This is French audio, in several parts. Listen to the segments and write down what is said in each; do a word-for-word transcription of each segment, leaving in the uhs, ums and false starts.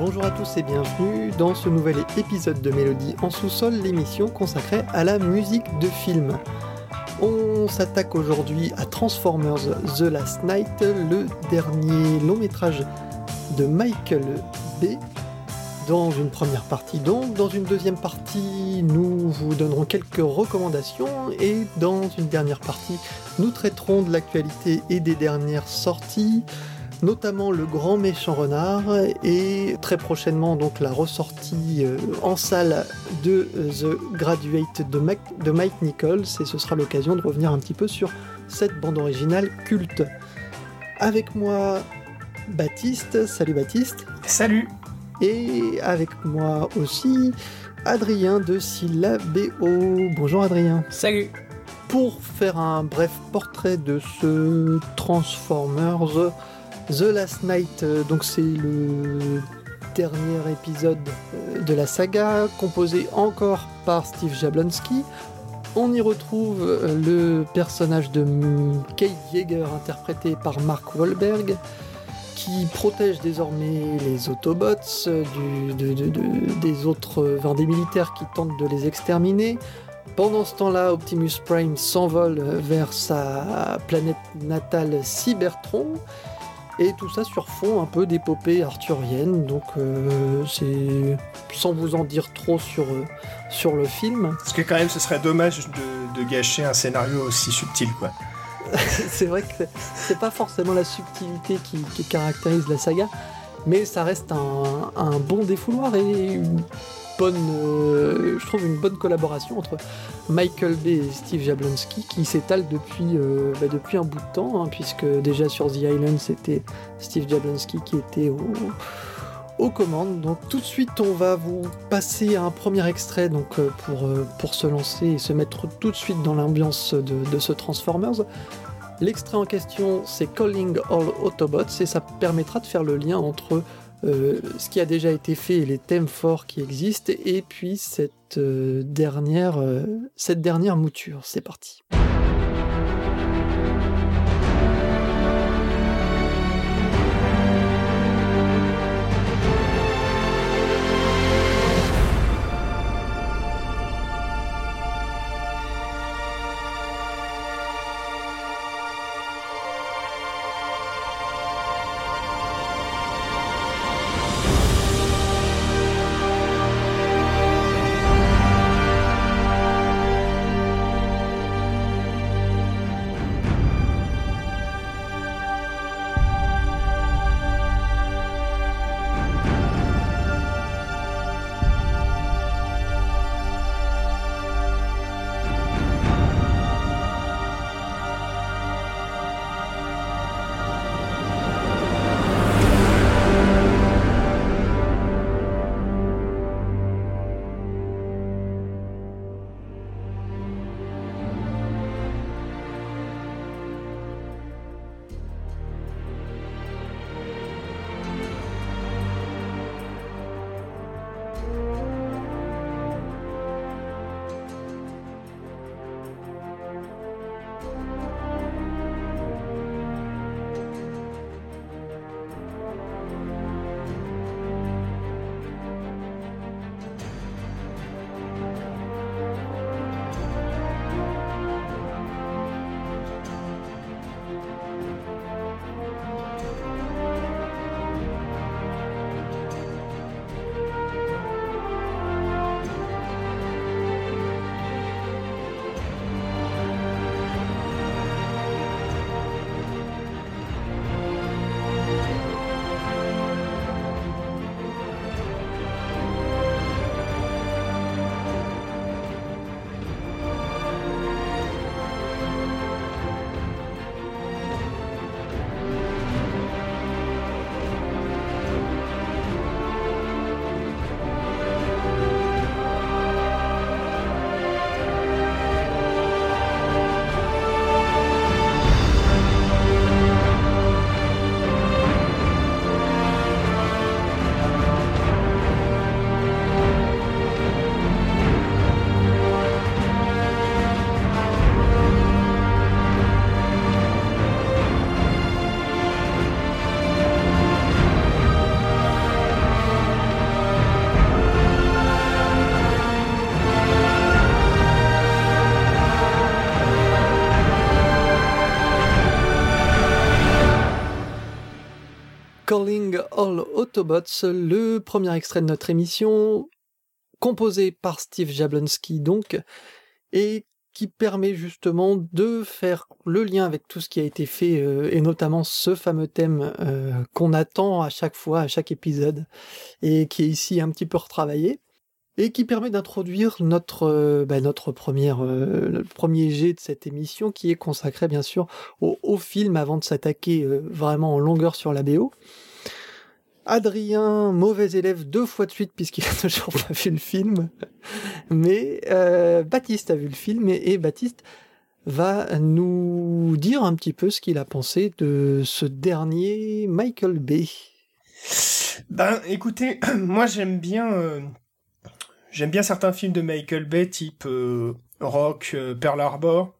Bonjour à tous et bienvenue dans ce nouvel épisode de Mélodie en sous-sol, l'émission consacrée à la musique de film. On s'attaque aujourd'hui à Transformers The Last Knight, le dernier long métrage de Michael Bay, dans une première partie donc. Dans une deuxième partie, nous vous donnerons quelques recommandations et dans une dernière partie, nous traiterons de l'actualité et des dernières sorties, notamment Le Grand Méchant Renard et très prochainement donc la ressortie en salle de The Graduate de, Mac- de Mike Nichols, et ce sera l'occasion de revenir un petit peu sur cette bande originale culte. Avec moi, Baptiste. Salut Baptiste. Salut. Et avec moi aussi, Adrien de Syllabéo. Bonjour Adrien. Salut. Pour faire un bref portrait de ce Transformers The Last Knight, donc c'est le dernier épisode de la saga, composé encore par Steve Jablonsky. On y retrouve le personnage de Cade Yeager, interprété par Mark Wahlberg, qui protège désormais les Autobots du, de, de, de, des autres, enfin, des militaires qui tentent de les exterminer. Pendant ce temps-là, Optimus Prime s'envole vers sa planète natale Cybertron. Et tout ça sur fond un peu d'épopée arthurienne, donc euh, c'est sans vous en dire trop sur, euh, sur le film. Parce que quand même, ce serait dommage de, de gâcher un scénario aussi subtil, quoi. C'est vrai que c'est pas forcément la subtilité qui, qui caractérise la saga, mais ça reste un, un bon défouloir et une bonne, euh, je trouve une bonne collaboration entre Michael Bay et Steve Jablonsky qui s'étale depuis, euh, bah depuis un bout de temps, hein, puisque déjà sur The Island c'était Steve Jablonsky qui était au, aux commandes. Donc tout de suite on va vous passer à un premier extrait donc, euh, pour, euh, pour se lancer et se mettre tout de suite dans l'ambiance de, de ce Transformers. L'extrait en question c'est Calling All Autobots et ça permettra de faire le lien entre Euh, ce qui a déjà été fait et les thèmes forts qui existent, et puis cette, euh, dernière, euh, cette dernière mouture. C'est parti. Calling All Autobots, le premier extrait de notre émission, composé par Steve Jablonsky donc, et qui permet justement de faire le lien avec tout ce qui a été fait, euh, et notamment ce fameux thème euh, qu'on attend à chaque fois, à chaque épisode, et qui est ici un petit peu retravaillé, et qui permet d'introduire notre, euh, bah, notre première, euh, le premier jet de cette émission, qui est consacré bien sûr au, au film, avant de s'attaquer euh, vraiment en longueur sur la B O. Adrien, mauvais élève deux fois de suite puisqu'il a toujours pas vu le film, mais euh, Baptiste a vu le film et, et Baptiste va nous dire un petit peu ce qu'il a pensé de ce dernier Michael Bay. Ben écoutez, moi j'aime bien euh, j'aime bien certains films de Michael Bay type euh, Rock, euh, Pearl Harbor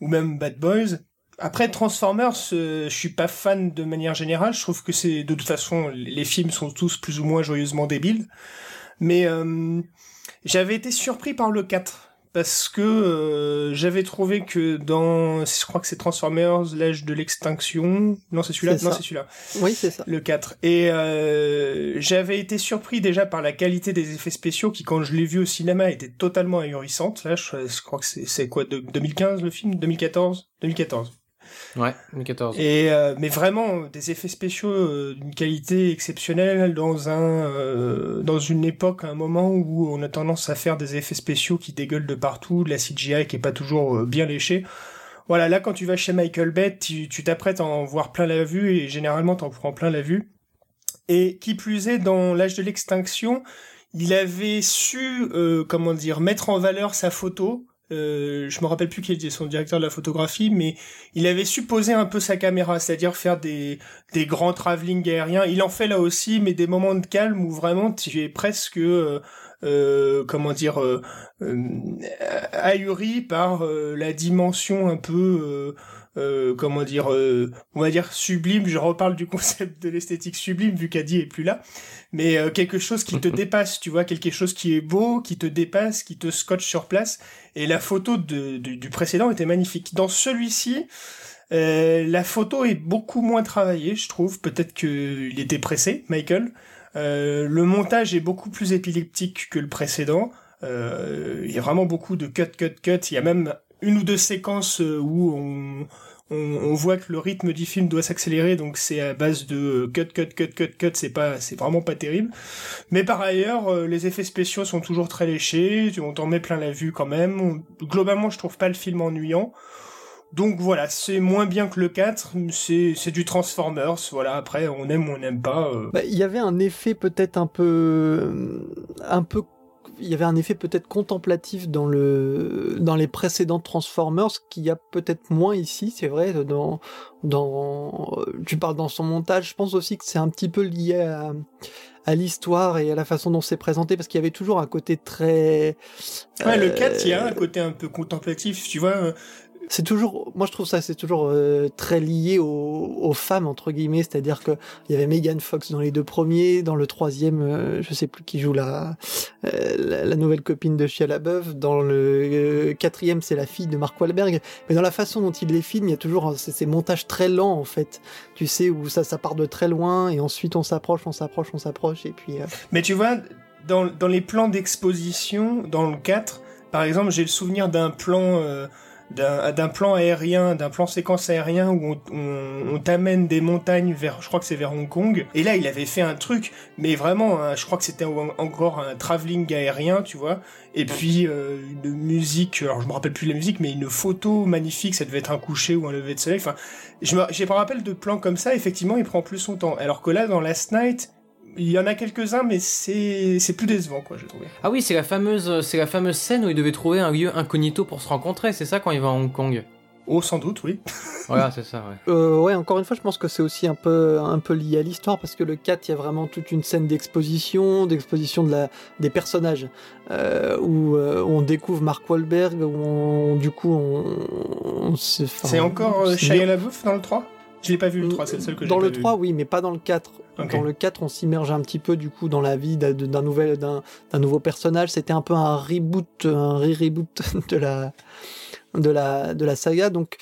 ou même Bad Boys. Après Transformers, euh, je suis pas fan de manière générale. Je trouve que c'est de toute façon les films sont tous plus ou moins joyeusement débiles. Mais euh, j'avais été surpris par le quatre parce que euh, j'avais trouvé que dans, je crois que c'est Transformers, l'âge de l'extinction. Non, c'est celui-là. C'est non, ça. c'est celui-là. Oui, c'est ça. Le quatre. Et euh, j'avais été surpris déjà par la qualité des effets spéciaux qui, quand je l'ai vu au cinéma, était totalement ahurissante. Là, je, je crois que c'est, c'est quoi, de, deux mille quinze le film, deux mille quatorze, deux mille quatorze. Ouais, deux mille quatorze. Et euh, mais vraiment des effets spéciaux euh, d'une qualité exceptionnelle dans un euh, dans une époque, à un moment où on a tendance à faire des effets spéciaux qui dégueulent de partout, de la C G I qui est pas toujours euh, bien léchée. Voilà, là quand tu vas chez Michael Bay, tu, tu t'apprêtes à en voir plein la vue et généralement t'en prends plein la vue. Et qui plus est, dans l'âge de l'extinction, il avait su euh, comment dire mettre en valeur sa photo. Euh, je me rappelle plus qui était son directeur de la photographie, mais il avait su poser un peu sa caméra, c'est-à-dire faire des des grands travelling aériens. Il en fait là aussi, mais des moments de calme où vraiment tu es presque euh, euh, comment dire euh, euh, ahuri par euh, la dimension un peu euh, euh, comment dire euh, on va dire sublime. Je reparle du concept de l'esthétique sublime vu qu'Adi est plus là, mais euh, quelque chose qui te dépasse, tu vois, quelque chose qui est beau, qui te dépasse, qui te scotche sur place. Et la photo de, de, du précédent était magnifique. Dans celui-ci, euh, la photo est beaucoup moins travaillée, je trouve. Peut-être qu'il était pressé, Michael. Euh, le montage est beaucoup plus épileptique que le précédent. Euh, il y a vraiment beaucoup de cut, cut, cut. Il y a même une ou deux séquences où on, on, on voit que le rythme du film doit s'accélérer. Donc c'est à base de cut, cut, cut, cut, cut. C'est pas, c'est vraiment pas terrible. Mais par ailleurs, les effets spéciaux sont toujours très léchés. On t'en met plein la vue quand même. Globalement, je trouve pas le film ennuyant. Donc voilà, c'est moins bien que le quatre, c'est, c'est du Transformers, voilà, après on aime ou on n'aime pas. Euh... Bah, il y avait un effet peut-être un peu... un peu... il y avait un effet peut-être contemplatif dans le dans les précédents Transformers qu'il y a peut-être moins ici, c'est vrai. Dans dans tu parles dans son montage, je pense aussi que c'est un petit peu lié à à l'histoire et à la façon dont c'est présenté, parce qu'il y avait toujours un côté très euh... ouais, le quatre, il y a un côté un peu contemplatif, tu vois. C'est toujours, moi je trouve ça, c'est toujours euh, très lié aux, aux femmes entre guillemets, c'est-à-dire que il y avait Megan Fox dans les deux premiers, dans le troisième, euh, je sais plus qui joue la, euh, la la nouvelle copine de Shia LaBeouf, dans le euh, quatrième c'est la fille de Mark Wahlberg, mais dans la façon dont il les filme, il y a toujours ces, ces montages très lents en fait, tu sais, où ça ça part de très loin et ensuite on s'approche, on s'approche, on s'approche et puis. Euh... Mais tu vois, dans dans les plans d'exposition dans le quatre, par exemple, j'ai le souvenir d'un plan. Euh... D'un, d'un plan aérien, d'un plan séquence aérien où on, on, on t'amène des montagnes vers, je crois que c'est vers Hong Kong. Et là, il avait fait un truc, mais vraiment, hein, je crois que c'était encore un travelling aérien, tu vois. Et puis, euh, une musique, alors je me rappelle plus de la musique, mais une photo magnifique, ça devait être un coucher ou un lever de soleil. Enfin, je me, j'ai pas rappel de plans comme ça, effectivement, il prend plus son temps. Alors que là, dans Last Night, il y en a quelques-uns, mais c'est c'est plus décevant, quoi, j'ai trouvé. Ah oui, c'est la fameuse c'est la fameuse scène où ils devaient trouver un lieu incognito pour se rencontrer, c'est ça, quand il va à Hong Kong. Oh, sans doute, oui. Voilà, c'est ça, ouais. Euh, ouais, encore une fois, je pense que c'est aussi un peu un peu lié à l'histoire, parce que le quatre, il y a vraiment toute une scène d'exposition, d'exposition de la des personnages, euh, où euh, on découvre Mark Wahlberg, où on, du coup on, on se... Enfin, c'est encore euh, Shia LaBeouf dans le trois. Je l'ai pas vu le trois, c'est le seul que j'ai pas vu. Dans le trois, oui, mais pas dans le quatre. Okay. Dans le quatre, on s'immerge un petit peu, du coup, dans la vie d'un, d'un nouvel, d'un, d'un nouveau personnage. C'était un peu un reboot, un re-reboot de la, de la, de la saga. Donc,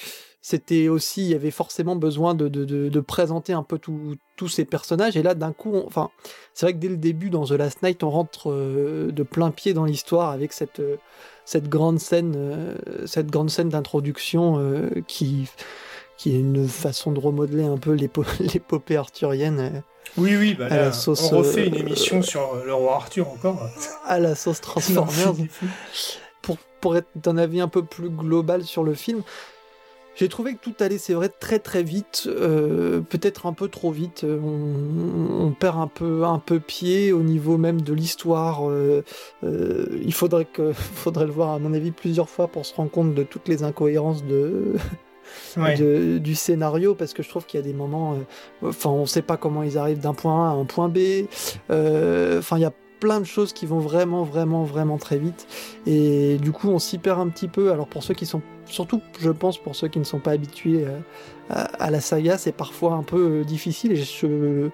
c'était aussi, il y avait forcément besoin de, de, de, de présenter un peu tous ces personnages, et là d'un coup, on, enfin, c'est vrai que dès le début dans The Last Knight, on rentre euh, de plein pied dans l'histoire avec cette, euh, cette, grande, scène, euh, cette grande scène d'introduction euh, qui, qui est une façon de remodeler un peu l'épo- l'épopée arthurienne. Euh, oui, oui, bah là, sauce, on refait euh, une émission euh, sur le roi Arthur encore. À la sauce Transformers. Pour, pour être d'un avis un peu plus global sur le film, j'ai trouvé que tout allait, c'est vrai, très très vite, euh, peut-être un peu trop vite. On, on perd un peu, un peu pied au niveau même de l'histoire. Euh, euh, il faudrait, que, faudrait le voir, à mon avis, plusieurs fois pour se rendre compte de toutes les incohérences de... Ouais. De, du scénario, parce que je trouve qu'il y a des moments, euh, enfin on sait pas comment ils arrivent d'un point A à un point B, euh, enfin il y a plein de choses qui vont vraiment vraiment vraiment très vite, et du coup on s'y perd un petit peu. Alors pour ceux qui sont, surtout je pense pour ceux qui ne sont pas habitués euh, à, à la saga, c'est parfois un peu euh, difficile, et je,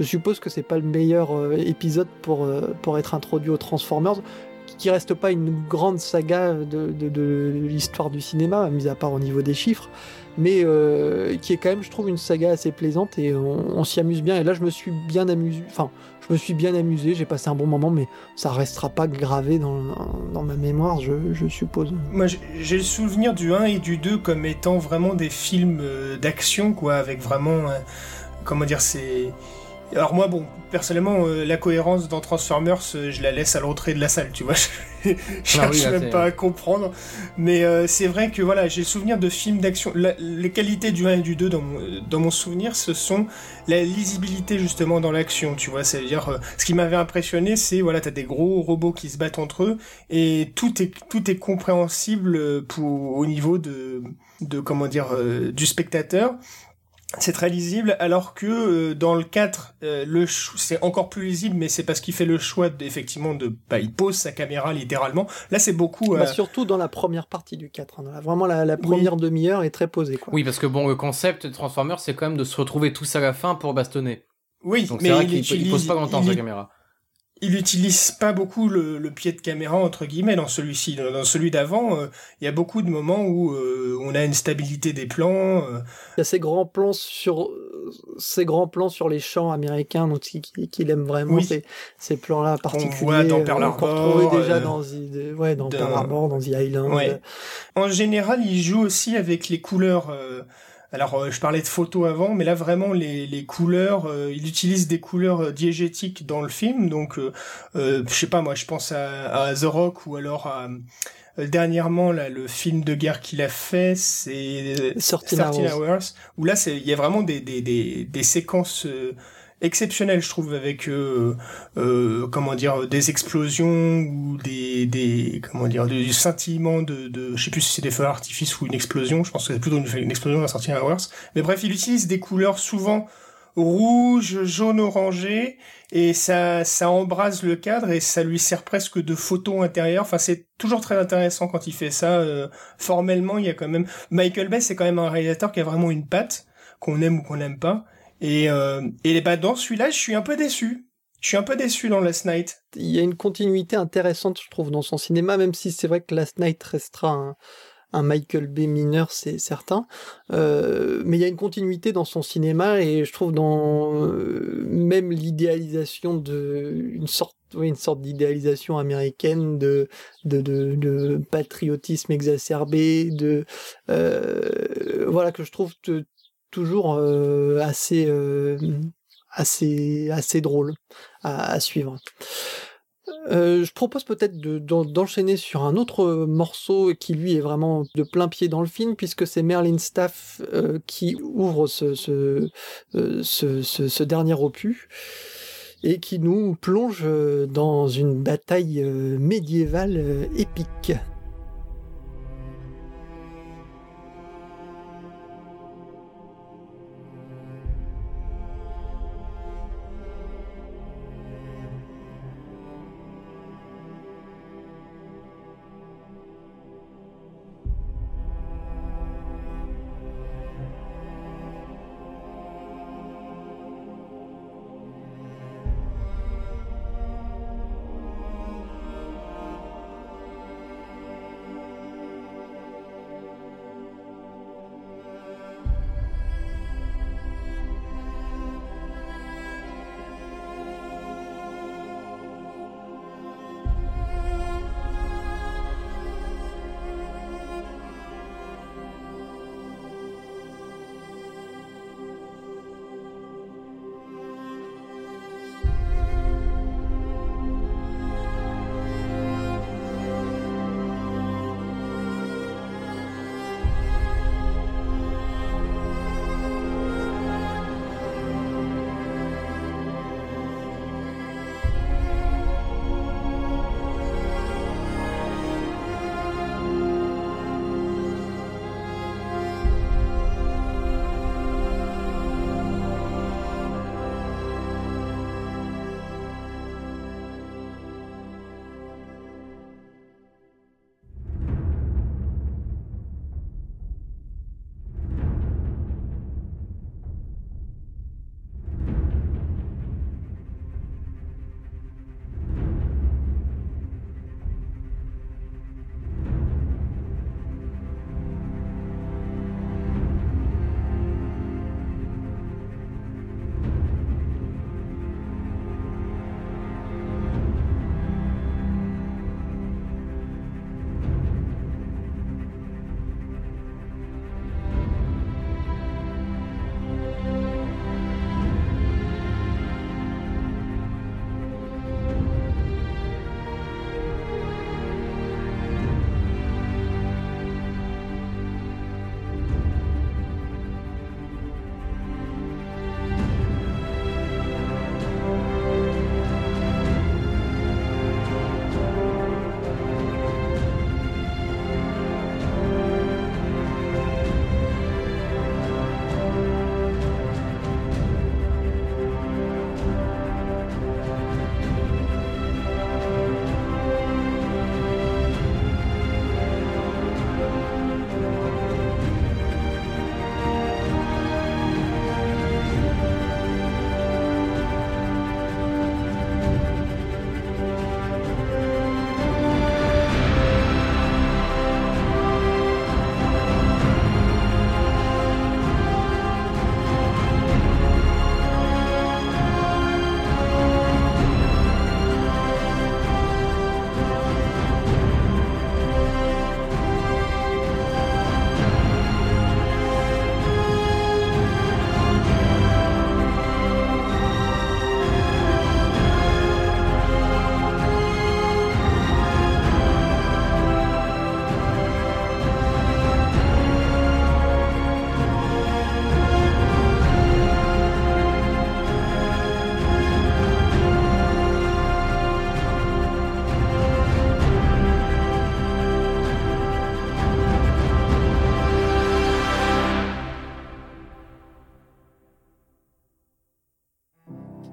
je suppose que c'est pas le meilleur euh, épisode pour, euh, pour être introduit aux Transformers, qui reste pas une grande saga de, de, de l'histoire du cinéma, mis à part au niveau des chiffres, mais euh, qui est quand même, je trouve, une saga assez plaisante, et on, on s'y amuse bien. Et là, je me suis bien amusé. Enfin, je me suis bien amusé. J'ai passé un bon moment, mais ça restera pas gravé dans, dans ma mémoire, je, je suppose. Moi, j'ai le souvenir du un et du deux comme étant vraiment des films d'action, quoi, avec vraiment, euh, comment dire, c'est. Alors moi, bon, personnellement, euh, la cohérence dans Transformers, euh, je la laisse à l'entrée de la salle, tu vois, je cherche ah oui, même pas à comprendre, mais euh, c'est vrai que voilà, j'ai le souvenir de films d'action, la, les qualités du un et du deux dans mon, dans mon souvenir, ce sont la lisibilité justement dans l'action, tu vois, c'est-à-dire, euh, ce qui m'avait impressionné, c'est, voilà, t'as des gros robots qui se battent entre eux, et tout est, tout est compréhensible pour, au niveau de, de comment dire, euh, du spectateur. C'est très lisible, alors que euh, dans le quatre, euh, le ch- c'est encore plus lisible, mais c'est parce qu'il fait le choix d'effectivement de, bah, il pose sa caméra littéralement. Là, c'est beaucoup. Euh... Bah, surtout dans la première partie du quatre, hein, vraiment la, la première oui. demi-heure est très posée, quoi. Oui, parce que bon, le concept de Transformers, c'est quand même de se retrouver tous à la fin pour bastonner. Oui, donc c'est mais vrai il qu'il utilise... il pose pas longtemps il... sa caméra. Il utilise pas beaucoup le, le pied de caméra entre guillemets dans celui-ci. Dans, dans celui d'avant, il euh, y a beaucoup de moments où euh, on a une stabilité des plans. Il euh... y a ces grands plans sur ces grands plans sur les champs américains, donc qu'il qui, qui aime vraiment oui. ces, ces plans-là particuliers. On voit dans Pearl Harbor, qu'on déjà euh, dans, euh, ouais, dans, dans Pearl Harbor, dans The Island. Ouais. En général, il joue aussi avec les couleurs. Euh... Alors, je parlais de photos avant, mais là, vraiment, les, les couleurs, euh, il utilise des couleurs diégétiques dans le film. Donc, euh, euh, je sais pas, moi, je pense à, à The Rock, ou alors à, euh, dernièrement, là, le film de guerre qu'il a fait, c'est thirteen Hours, où là, il y a vraiment des, des, des, des séquences... Euh, exceptionnel, je trouve, avec euh, euh, comment dire, des explosions ou des des comment dire du scintillement de de je sais plus si c'est des feux d'artifice ou une explosion, je pense que c'est plutôt une, une explosion dans Sorting Hours, mais bref, il utilise des couleurs souvent rouge, jaune, orangé, et ça ça embrase le cadre et ça lui sert presque de photo intérieure. Enfin, c'est toujours très intéressant quand il fait ça. Euh, formellement, il y a quand même Michael Bay, c'est quand même un réalisateur qui a vraiment une patte, qu'on aime ou qu'on n'aime pas. Et, euh, et bah dans celui-là, je suis un peu déçu. Je suis un peu déçu dans Last Night. Il y a une continuité intéressante, je trouve, dans son cinéma, même si c'est vrai que Last Night restera un, un Michael Bay mineur, c'est certain. Euh, mais il y a une continuité dans son cinéma, et je trouve dans euh, même l'idéalisation de une sorte, oui, une sorte d'idéalisation américaine de de de, de patriotisme exacerbé, de euh, voilà que je trouve de, toujours euh, assez euh, assez assez drôle à, à suivre. Euh, je propose peut-être de, de, d'enchaîner sur un autre morceau qui lui est vraiment de plein pied dans le film, puisque c'est Merlin Staff euh, qui ouvre ce ce, euh, ce ce ce dernier opus, et qui nous plonge dans une bataille médiévale épique.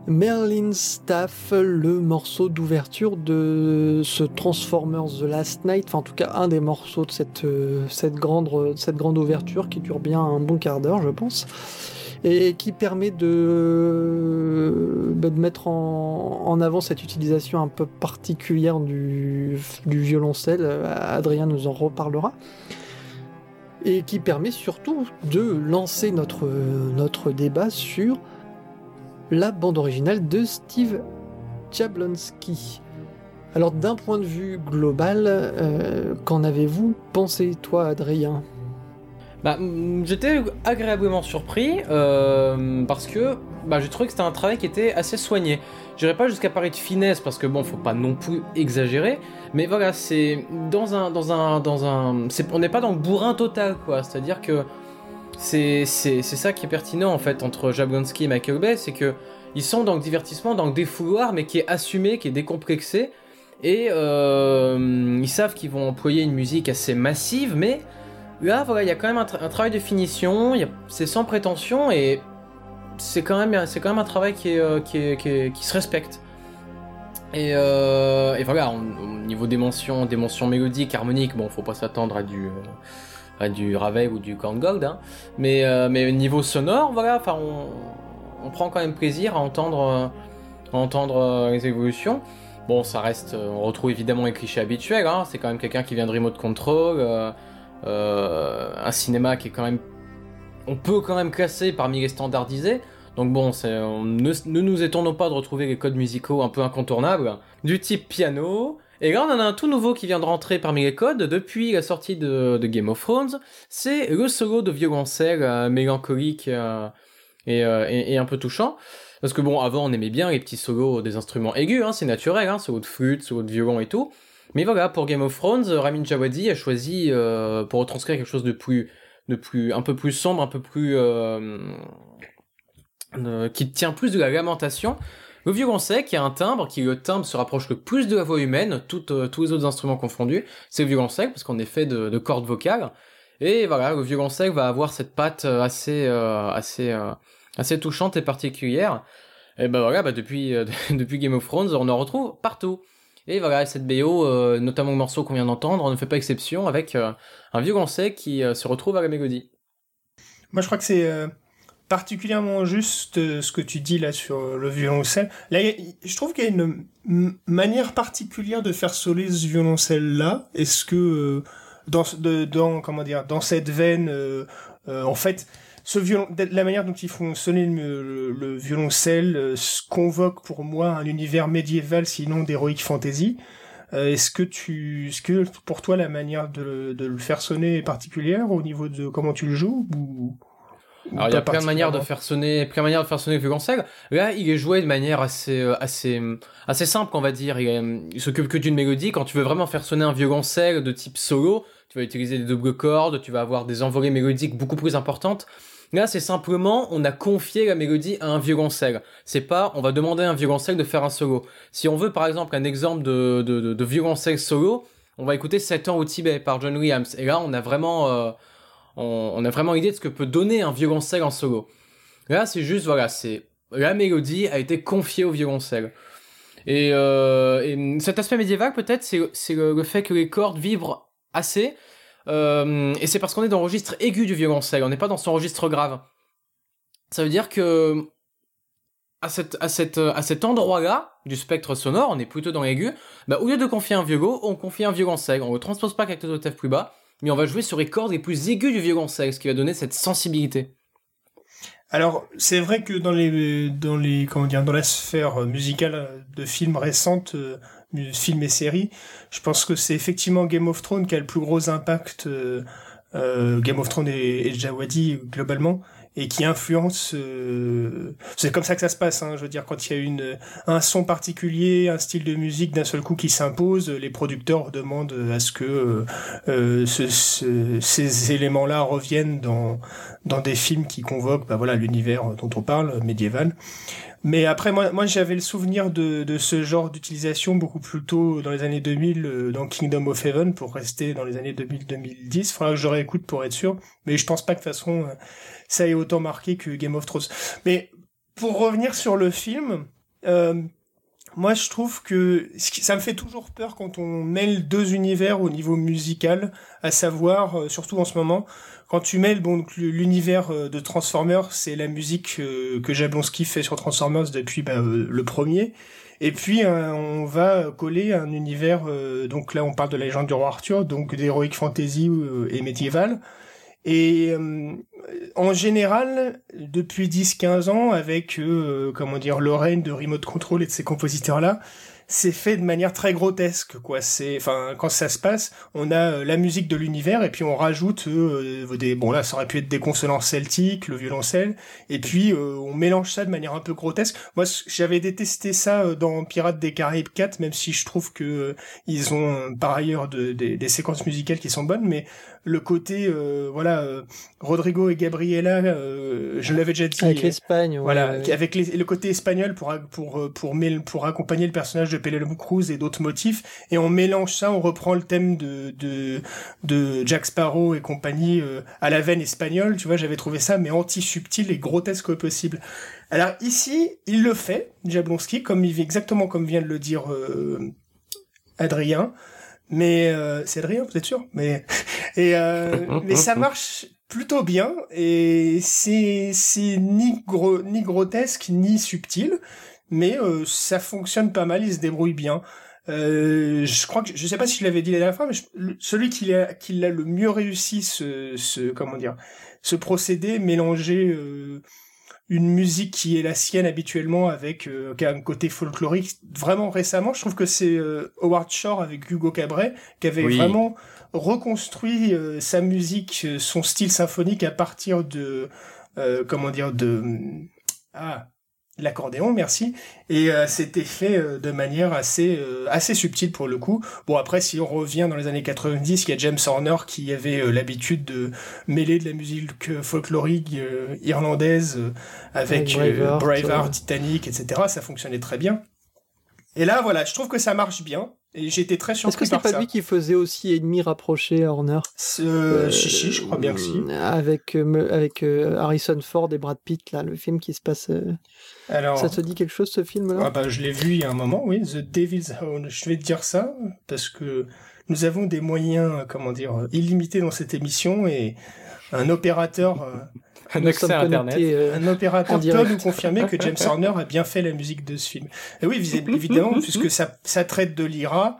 Merlin Staff, le morceau d'ouverture de ce Transformers The Last Knight, enfin en tout cas un des morceaux de cette, euh, cette, grande, cette grande ouverture qui dure bien un bon quart d'heure je pense, et qui permet de, euh, de mettre en, en avant cette utilisation un peu particulière du, du violoncelle, Adrien nous en reparlera, et qui permet surtout de lancer notre, notre débat sur la bande originale de Steve Jablonsky. Alors d'un point de vue global, euh, qu'en avez-vous pensé, toi Adrien ? Bah, j'étais agréablement surpris euh, parce que bah, j'ai trouvé que c'était un travail qui était assez soigné. J'irai pas jusqu'à parler de finesse parce que bon, faut pas non plus exagérer, mais voilà, c'est dans un dans un dans un, c'est, on n'est pas dans le bourrin total quoi. C'est-à-dire que C'est, c'est, c'est ça qui est pertinent en fait entre Jablonsky et Michael Bay, c'est que ils sont dans le divertissement, dans le défouloir, mais qui est assumé, qui est décomplexé, et euh, ils savent qu'ils vont employer une musique assez massive, mais là voilà, il y a quand même un, tra- un travail de finition, y a, c'est sans prétention et c'est quand même, c'est quand même un travail qui, est, euh, qui, est, qui, est, qui se respecte. Et, euh, et voilà, au niveau des mentions, des mentions mélodiques, harmoniques, bon, faut pas s'attendre à du euh, du Ravel ou du Korn Gold, hein. mais euh, mais niveau sonore, voilà, enfin on, on prend quand même plaisir à entendre, euh, à entendre euh, les évolutions. Bon, ça reste, euh, on retrouve évidemment les clichés habituels, hein. C'est quand même quelqu'un qui vient de Remote Control, euh, euh, un cinéma qui est quand même, on peut quand même classer parmi les standardisés. Donc bon, c'est, on ne, ne nous étonnons pas de retrouver les codes musicaux un peu incontournables du type piano. Et là, on en a un tout nouveau qui vient de rentrer parmi les codes depuis la sortie de, de Game of Thrones. C'est le solo de violoncelle euh, mélancolique euh, et, euh, et, et un peu touchant. Parce que bon, avant, on aimait bien les petits solos des instruments aigus, hein, c'est naturel, hein, solo de flûte, solo de violon et tout. Mais voilà, pour Game of Thrones, Ramin Djawadi a choisi, euh, pour retranscrire quelque chose de plus, de plus, un peu plus sombre, un peu plus, euh, euh, qui tient plus de la lamentation. Le violoncelle, qui a un timbre, qui le timbre se rapproche le plus de la voix humaine, tout, euh, tous les autres instruments confondus, c'est le violoncelle, parce qu'on est fait de, de cordes vocales, et voilà, le violoncelle va avoir cette patte assez, euh, assez, euh, assez touchante et particulière, et ben voilà, bah depuis, euh, depuis Game of Thrones, on en retrouve partout, et voilà, cette B O, euh, notamment le morceau qu'on vient d'entendre, ne fait pas exception, avec euh, un violoncelle qui euh, se retrouve à la mélodie. Moi je crois que c'est... Euh... particulièrement juste ce que tu dis là sur le violoncelle. Là, je trouve qu'il y a une manière particulière de faire sonner ce violoncelle là. Est-ce que dans dans comment dire dans cette veine euh, euh, en fait ce violon, la manière dont ils font sonner le, le, le violoncelle euh, convoque pour moi un univers médiéval sinon d'heroic fantasy. Euh, est-ce que tu, est-ce que pour toi la manière de de le faire sonner est particulière au niveau de comment tu le joues ou... Alors il y a plein de manières de faire sonner, plein de manières de faire sonner le violoncelle. Là, il est joué de manière assez, assez, assez simple, on va dire. Il, est, il s'occupe que d'une mélodie. Quand tu veux vraiment faire sonner un violoncelle de type solo, tu vas utiliser des doubles cordes, tu vas avoir des envolées mélodiques beaucoup plus importantes. Là, c'est simplement, on a confié la mélodie à un violoncelle. C'est pas, on va demander à un violoncelle de faire un solo. Si on veut, par exemple, un exemple de, de, de, de violoncelle solo, on va écouter sept ans au Tibet par John Williams. Et là, on a vraiment, euh, on a vraiment l'idée de ce que peut donner un violoncelle en solo. Là, c'est juste, voilà, c'est... La mélodie a été confiée au violoncelle. Et, euh, et cet aspect médiéval, peut-être, c'est, c'est le, le fait que les cordes vibrent assez, euh, et c'est parce qu'on est dans le registre aigu du violoncelle, on n'est pas dans son registre grave. Ça veut dire que... À, cette, à, cette, à cet endroit-là, du spectre sonore, on est plutôt dans l'aigu, bah, au lieu de confier un violo, on confie un violoncelle, on ne le transpose pas quelques octaves plus bas, mais on va jouer sur les cordes les plus aiguës du violoncelle, ce qui va donner cette sensibilité. Alors, c'est vrai que dans les, dans les, comment dire, dans la sphère musicale de films récentes, euh, films et séries, je pense que c'est effectivement Game of Thrones qui a le plus gros impact, euh, euh, Game of Thrones et, et Djawadi, globalement, et qui influence, euh, c'est comme ça que ça se passe, hein, je veux dire, quand il y a une, un son particulier, un style de musique d'un seul coup qui s'impose, les producteurs demandent à ce que euh, ce, ce, ces éléments-là reviennent dans, dans des films qui convoquent, bah voilà, l'univers dont on parle, médiéval. Mais après, moi, moi j'avais le souvenir de, de ce genre d'utilisation beaucoup plus tôt dans les années deux mille, euh, dans Kingdom of Heaven, pour rester dans les années deux mille à deux mille dix. Faudra que je réécoute pour être sûr, mais je pense pas que de toute façon ça ait autant marqué que Game of Thrones. Mais Pour revenir sur le film, euh, moi je trouve que ça me fait toujours peur quand on mêle deux univers au niveau musical, à savoir, euh, surtout en ce moment, quand tu mêles bon, l'univers de Transformers, c'est la musique euh, que Jablonsky fait sur Transformers depuis bah, euh, le premier, et puis euh, on va coller un univers, euh, donc là on parle de la légende du roi Arthur, donc d'héroïque fantasy euh, et médiéval. Et euh, en général, depuis dix quinze ans, avec euh, comment dire Lorraine de Remote Control et de ses compositeurs-là, c'est fait de manière très grotesque, quoi. C'est, enfin, quand ça se passe, on a euh, la musique de l'univers et puis on rajoute euh, des, bon là, ça aurait pu être des consonances celtiques, le violoncelle, et puis euh, on mélange ça de manière un peu grotesque. Moi, j'avais détesté ça euh, dans Pirates des Caraïbes quatre, même si je trouve que euh, ils ont euh, par ailleurs de, de, des séquences musicales qui sont bonnes, mais le côté, euh, voilà, euh, Rodrigo et Gabriela, euh, je l'avais déjà dit. Avec l'Espagne. Euh, ouais, voilà, ouais. Avec les, le côté espagnol pour pour pour pour, pour accompagner le personnage de Penélope Cruz et d'autres motifs, et on mélange ça, on reprend le thème de de de Jack Sparrow et compagnie euh, à la veine espagnole, tu vois, j'avais trouvé ça mais anti-subtil et grotesque au possible. Alors ici, il le fait, Jablonsky, comme il exactement comme vient de le dire euh, Adrien, mais euh, c'est Adrien, vous êtes sûr, mais et euh, mais ça marche plutôt bien et c'est c'est ni gros ni grotesque ni subtil. Mais euh, ça fonctionne pas mal, il se débrouille bien. Euh, je crois que je sais pas si je l'avais dit la dernière fois, mais je, le, celui qui l'a qui l'a le mieux réussi ce ce comment dire ce procédé, mélanger euh, une musique qui est la sienne habituellement avec euh, un côté folklorique. Vraiment récemment, je trouve que c'est euh, Howard Shore avec Hugo Cabret qui avait oui. vraiment reconstruit euh, sa musique, son style symphonique à partir de euh, comment dire de ah l'accordéon, merci, et euh, c'était fait euh, de manière assez euh, assez subtile pour le coup. Bon, après, si on revient dans les années quatre-vingt-dix, il y a James Horner qui avait euh, l'habitude de mêler de la musique folklorique euh, irlandaise euh, avec euh, Braveheart, ouais. Titanic, et cetera. Ça fonctionnait très bien. Et là, voilà, je trouve que ça marche bien, et j'étais très surpris par ça. Est-ce que c'est pas ça. Lui qui faisait aussi Ennemi rapproché à Horner euh, euh, Chichi, je crois bien que si. Avec, euh, avec euh, Harrison Ford et Brad Pitt, là, le film qui se passe... Euh... Alors, ça te dit quelque chose, ce film-là ? Ah bah, je l'ai vu il y a un moment, oui, The Devil's Hound. Je vais te dire ça, parce que nous avons des moyens, comment dire, illimités dans cette émission, et un opérateur... Un accès à Internet. Euh, un opérateur peut nous confirmer que James Horner a bien fait la musique de ce film. Et oui, évidemment, puisque ça, ça traite de l'I R A.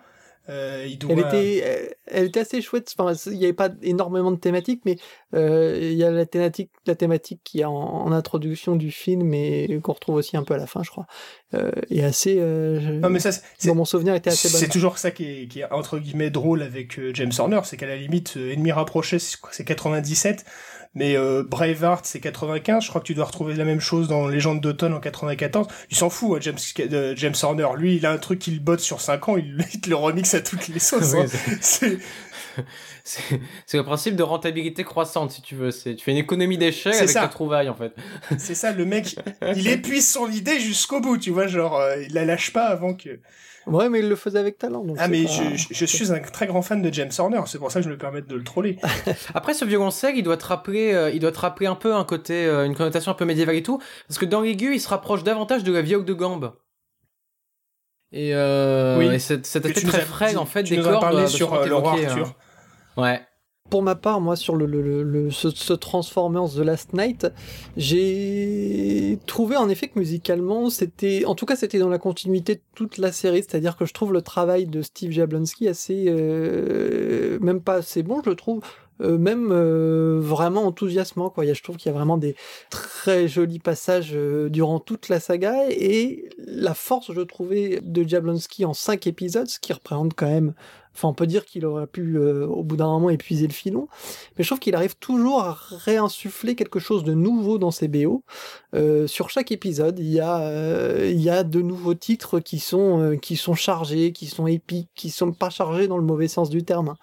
Euh, il doit... elle, était, elle était assez chouette. Enfin, il n'y avait pas énormément de thématiques, mais euh, il y a la thématique, la thématique qui est en, en introduction du film et qu'on retrouve aussi un peu à la fin, je crois. Euh, et assez. Euh, non, mais ça, c'est, dans mon souvenir, était assez bonne. C'est toujours ça qui est, qui est entre guillemets drôle avec euh, James Horner, c'est qu'à la limite, euh, Ennemi rapproché, c'est, c'est quatre-vingt-dix-sept. Mais euh, Braveheart c'est quatre-vingt-quinze, je crois que tu dois retrouver la même chose dans Légende d'automne en quatre-vingt-quatorze. Il s'en fout, hein, James, euh, James Horner, lui il a un truc qu'il botte sur cinq ans, il, il te le remixe à toutes les sauces. Hein. c'est... C'est, c'est le principe de rentabilité croissante, si tu veux. C'est, tu fais une économie d'échelle avec ta trouvaille, en fait. C'est ça, le mec, il épuise son idée jusqu'au bout, tu vois, genre, euh, il la lâche pas avant que... Ouais, mais il le faisait avec talent. Donc ah, mais pas... je, je, je suis un très grand fan de James Horner, c'est pour ça que je me permets de le troller. Après, ce violoncelle, il doit te rappeler, euh, il doit te rappeler un peu un côté, euh, une connotation un peu médiévale et tout, parce que dans l'aigu, il se rapproche davantage de la viole de gambe. Et, euh, oui. et c'est, c'était et très frais, en fait, des cordes. Tu nous as parlé sur le roi Arthur. Hein. Ouais. Pour ma part, moi, sur le, le, le, le ce, ce Transformers The Last Knight, j'ai trouvé en effet que musicalement, c'était, en tout cas, c'était dans la continuité de toute la série. C'est-à-dire que je trouve le travail de Steve Jablonsky assez, euh, même pas assez bon, je le trouve. Euh, même euh, vraiment enthousiasmant, quoi. Il y a, je trouve qu'il y a vraiment des très jolis passages euh, durant toute la saga, et la force, je trouvais, de Jablonsky en cinq épisodes, ce qui représente quand même... Enfin, on peut dire qu'il aurait pu, euh, au bout d'un moment, épuiser le filon, mais je trouve qu'il arrive toujours à réinsuffler quelque chose de nouveau dans ses B O. Euh, sur chaque épisode, il y a, euh, il y a de nouveaux titres qui sont, euh, qui sont chargés, qui sont épiques, qui sont pas chargés dans le mauvais sens du terme, hein,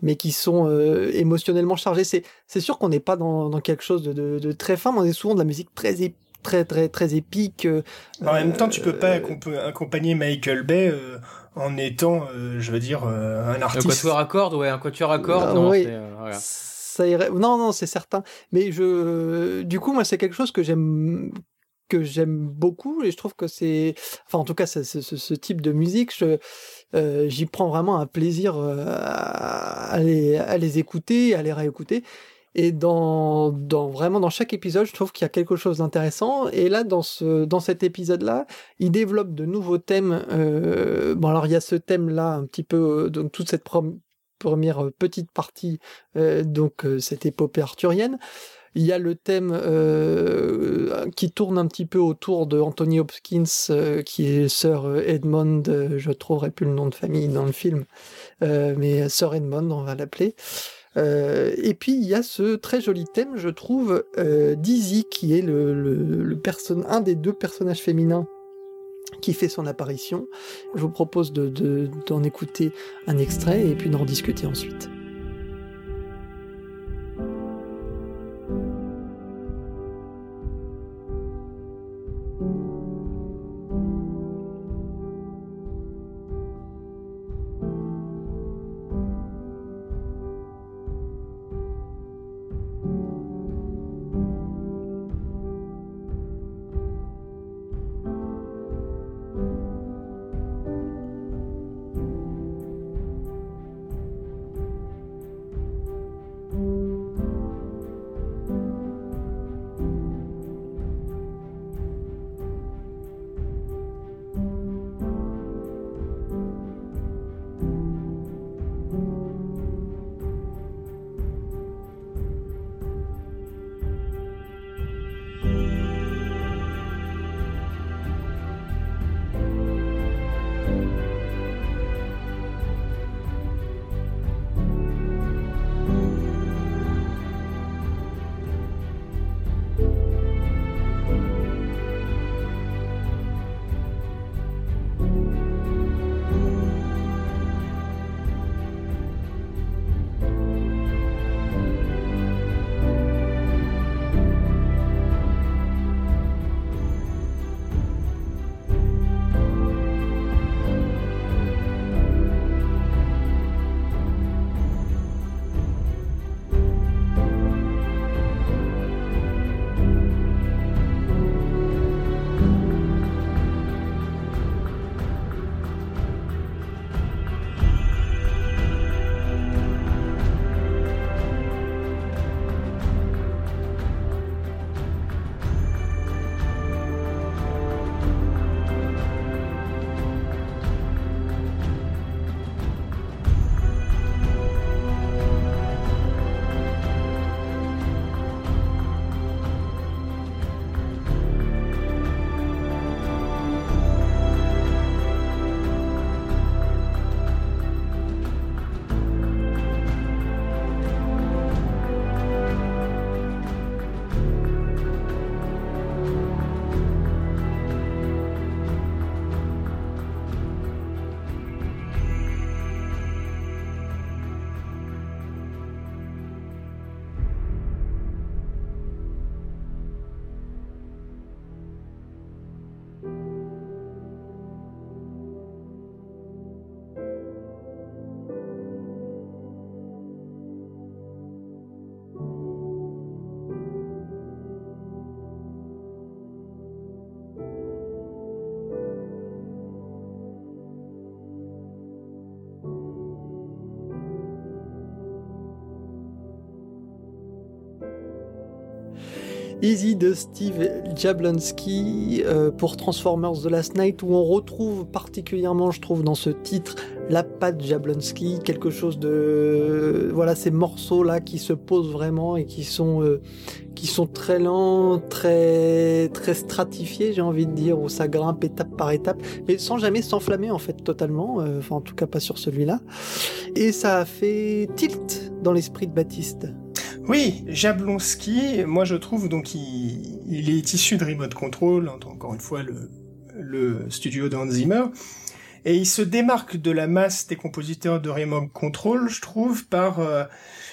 mais qui sont euh, émotionnellement chargés. C'est, c'est sûr qu'on n'est pas dans, dans quelque chose de, de, de très fin, mais on est souvent de la musique très épique, très très très épique. Euh, en même temps, tu peux pas euh, accompagner Michael Bay euh, en étant, euh, je veux dire, euh, un artiste. Un quatuor à cordes, ouais, un quatuor à cordes. Ah, non, oui. c'est, euh, voilà. Ça irait... Non, non, c'est certain. Mais je, du coup, moi, c'est quelque chose que j'aime, que j'aime beaucoup, et je trouve que c'est, enfin en tout cas, c'est, c'est, c'est, ce type de musique, je, euh, j'y prends vraiment un plaisir à, à, les, à les écouter, à les réécouter. Et dans, dans vraiment dans chaque épisode, je trouve qu'il y a quelque chose d'intéressant. Et là, dans ce dans cet épisode-là, il développe de nouveaux thèmes. Euh, bon, alors il y a ce thème-là un petit peu, euh, donc toute cette prom- première petite partie, euh, donc euh, cette épopée arthurienne. Il y a le thème euh, qui tourne un petit peu autour de Anthony Hopkins, euh, qui est Sir Edmund, euh, je trouverai plus le nom de famille dans le film, euh, mais Sir Edmund, on va l'appeler. Euh, et puis il y a ce très joli thème, je trouve, euh, d'Izzy, qui est le, le, le perso- un des deux personnages féminins qui fait son apparition. Je vous propose de, de, d'en écouter un extrait et puis d'en discuter ensuite. Easy de Steve Jablonsky euh, pour Transformers The Last Knight, où on retrouve particulièrement, je trouve, dans ce titre, la patte Jablonsky, quelque chose de... Euh, voilà, ces morceaux-là qui se posent vraiment et qui sont, euh, qui sont très lents, très, très stratifiés, j'ai envie de dire, où ça grimpe étape par étape, mais sans jamais s'enflammer, en fait, totalement, euh, enfin, en tout cas, pas sur celui-là. Et ça a fait tilt dans l'esprit de Baptiste. Oui, Jablonsky, moi je trouve, donc il, il est issu de Remote Control, encore une fois le, le studio d'Hans Zimmer, et il se démarque de la masse des compositeurs de Remote Control, je trouve, par euh,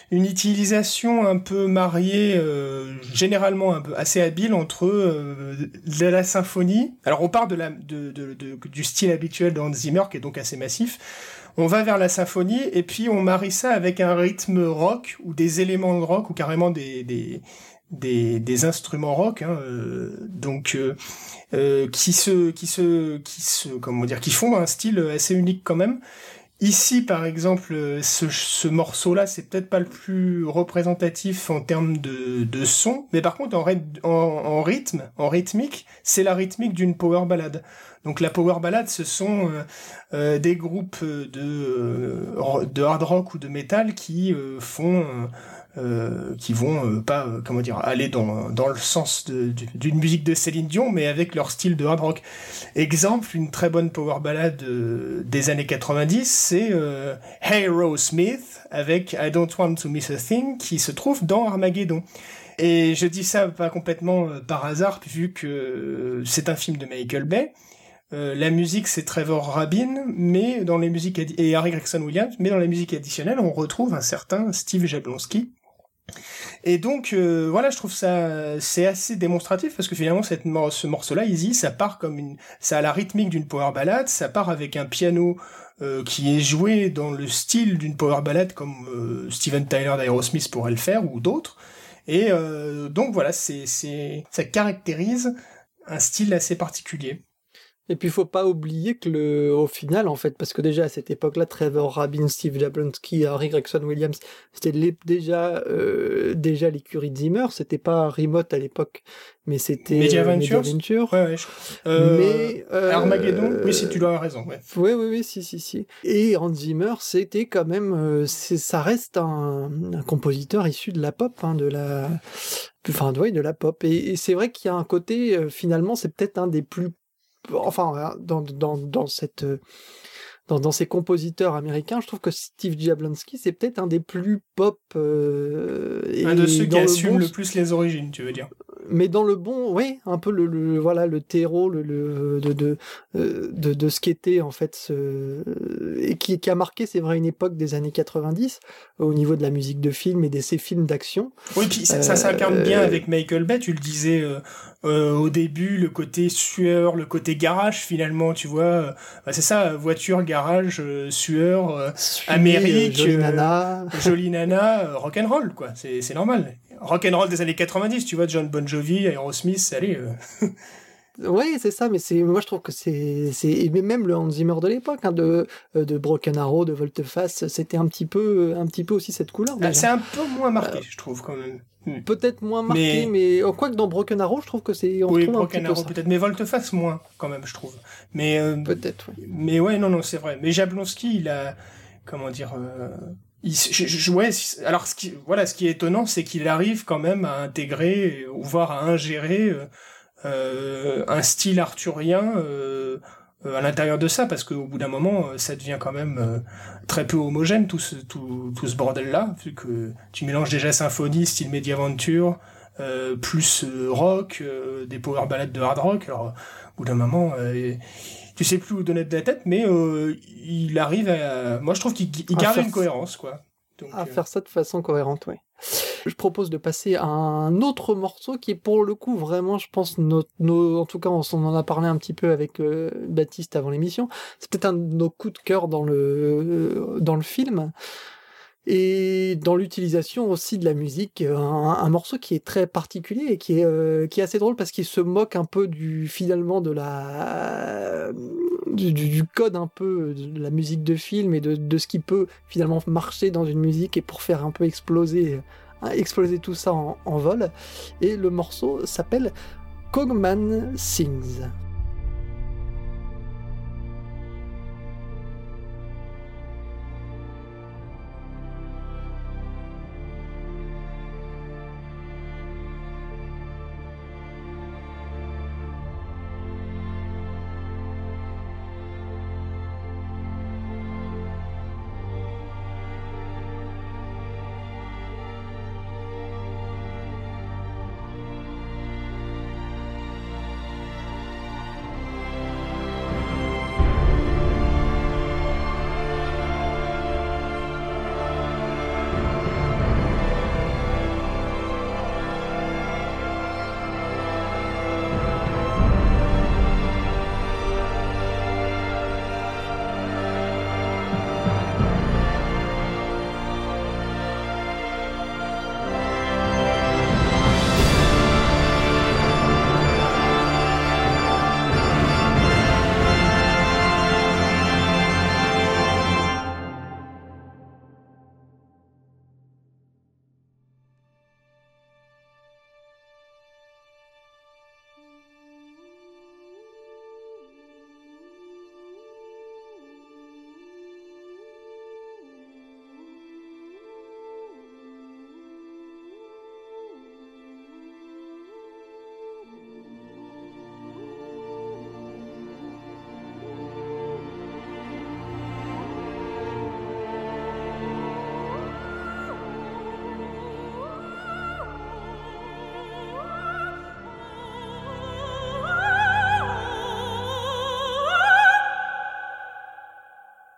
une utilisation un peu mariée, euh, généralement un peu assez habile, entre euh, de la symphonie. Alors on part de la, de, de, de, du style habituel d'Hans Zimmer, qui est donc assez massif. On va vers la symphonie et puis on marie ça avec un rythme rock ou des éléments de rock ou carrément des, des, des, des instruments rock, hein, euh, donc euh, euh, qui se qui se qui se comment dire qui font un style assez unique quand même. Ici, par exemple, ce, ce morceau-là, c'est peut-être pas le plus représentatif en termes de, de son, mais par contre, en, en, en rythme, en rythmique, c'est la rythmique d'une power ballade. Donc la power ballade, ce sont euh, euh, des groupes de, euh, de hard rock ou de métal qui euh, font, euh, qui vont euh, pas, euh, comment dire, aller dans, dans le sens de, d'une musique de Céline Dion, mais avec leur style de hard rock. Exemple, une très bonne power ballade euh, des années quatre-vingt-dix. C'est euh, Hey Aerosmith avec I Don't Want to Miss a Thing qui se trouve dans Armageddon. Et je dis ça pas complètement euh, par hasard vu que euh, c'est un film de Michael Bay. Euh, la musique c'est Trevor Rabin, mais dans les musiques addi- et Harry Gregson Williams, mais dans les musiques additionnelles on retrouve un certain Steve Jablonsky. Et donc euh, voilà, je trouve ça c'est assez démonstratif parce que finalement cette mor- ce morceau-là, Easy, ça part comme une, ça a la rythmique d'une power ballade, ça part avec un piano euh, qui est joué dans le style d'une power ballade comme euh, Steven Tyler d'Aerosmith pourrait le faire ou d'autres. Et euh, donc voilà, c'est c'est ça caractérise un style assez particulier. Et puis, il ne faut pas oublier que le, au final, en fait, parce que déjà à cette époque-là, Trevor Rabin, Steve Jablonsky, Harry Gregson Williams, c'était les, déjà, euh, déjà l'écurie de Zimmer. Ce n'était pas Remote à l'époque, mais c'était Media Ventures. Venture. Ouais, ouais, je... euh, mais, euh, Armageddon, euh... oui, si tu dois avoir raison. Oui, oui, oui, ouais, si, si, si. Et Hans Zimmer, c'était quand même. Euh, c'est, ça reste un, un compositeur issu de la pop, hein, de la. Enfin, ouais, de la pop. Et, et c'est vrai qu'il y a un côté, euh, finalement, c'est peut-être un des plus. Enfin, dans, dans, dans, cette, dans, dans ces compositeurs américains, je trouve que Steve Jablonsky, c'est peut-être un des plus pop. Euh, et un de ceux qui assument bon... le plus les origines, tu veux dire. Mais dans le bon, oui, un peu le, le, voilà, le terreau le, le, de, de, de, de ce qu'était, en fait, ce... et qui, qui a marqué, c'est vrai, une époque des années quatre-vingt-dix, au niveau de la musique de film et de ces films d'action. Oui, puis ça, euh, ça s'incarne bien euh... avec Michael Bay, tu le disais. Euh... Euh, au début, le côté sueur, le côté garage, finalement, tu vois, euh, bah, c'est ça, voiture, garage, euh, sueur, euh, Sué, Amérique, jolie euh, nana, jolie nana, euh, rock'n'roll, quoi, c'est, c'est normal. Rock'n'roll des années quatre-vingt-dix, tu vois, John Bon Jovi, Aerosmith, allez. Euh... Oui, c'est ça, mais c'est, moi je trouve que c'est, c'est même le Hans Zimmer de l'époque, hein, de, de Broken Arrow, de Volteface, c'était un petit peu, un petit peu aussi cette couleur. Ah, c'est un peu moins marqué, euh, je trouve, quand même. Peut-être moins marqué, mais, mais... Oh, quoi que dans Broken Arrow, je trouve que c'est... On oui, Broken Arrow, peut-être, mais Volteface moins, quand même, je trouve. Mais, euh, peut-être, oui. Mais ouais, non, non, c'est vrai. Mais Jablonsky, il a... Comment dire... Euh... Il, je, je, ouais, alors ce qui, voilà, ce qui est étonnant, c'est qu'il arrive quand même à intégrer, ou voire à ingérer... Euh... Euh, un style arthurien euh, euh, à l'intérieur de ça, parce qu'au bout d'un moment, euh, ça devient quand même euh, très peu homogène, tout ce, tout, tout ce bordel-là, vu que tu mélanges déjà symphonie, style médiaventure, euh, plus euh, rock, euh, des power ballades de hard rock. Alors, au bout d'un moment, euh, tu sais plus où donner de la tête, mais euh, il arrive à... Moi, je trouve qu'il il garde une cohérence, quoi. Donc, à euh... faire ça de façon cohérente, oui. Je propose de passer à un autre morceau qui est pour le coup vraiment, je pense, nos, nos, en tout cas on, on en a parlé un petit peu avec euh, Baptiste avant l'émission, c'est peut-être un de nos coups de cœur dans le, euh, dans le film et dans l'utilisation aussi de la musique, un, un morceau qui est très particulier et qui est, euh, qui est assez drôle parce qu'il se moque un peu du, finalement de la, du, du code un peu de la musique de film et de, de ce qui peut finalement marcher dans une musique et pour faire un peu exploser exploser tout ça en, en vol. Et le morceau s'appelle Cogman Sings.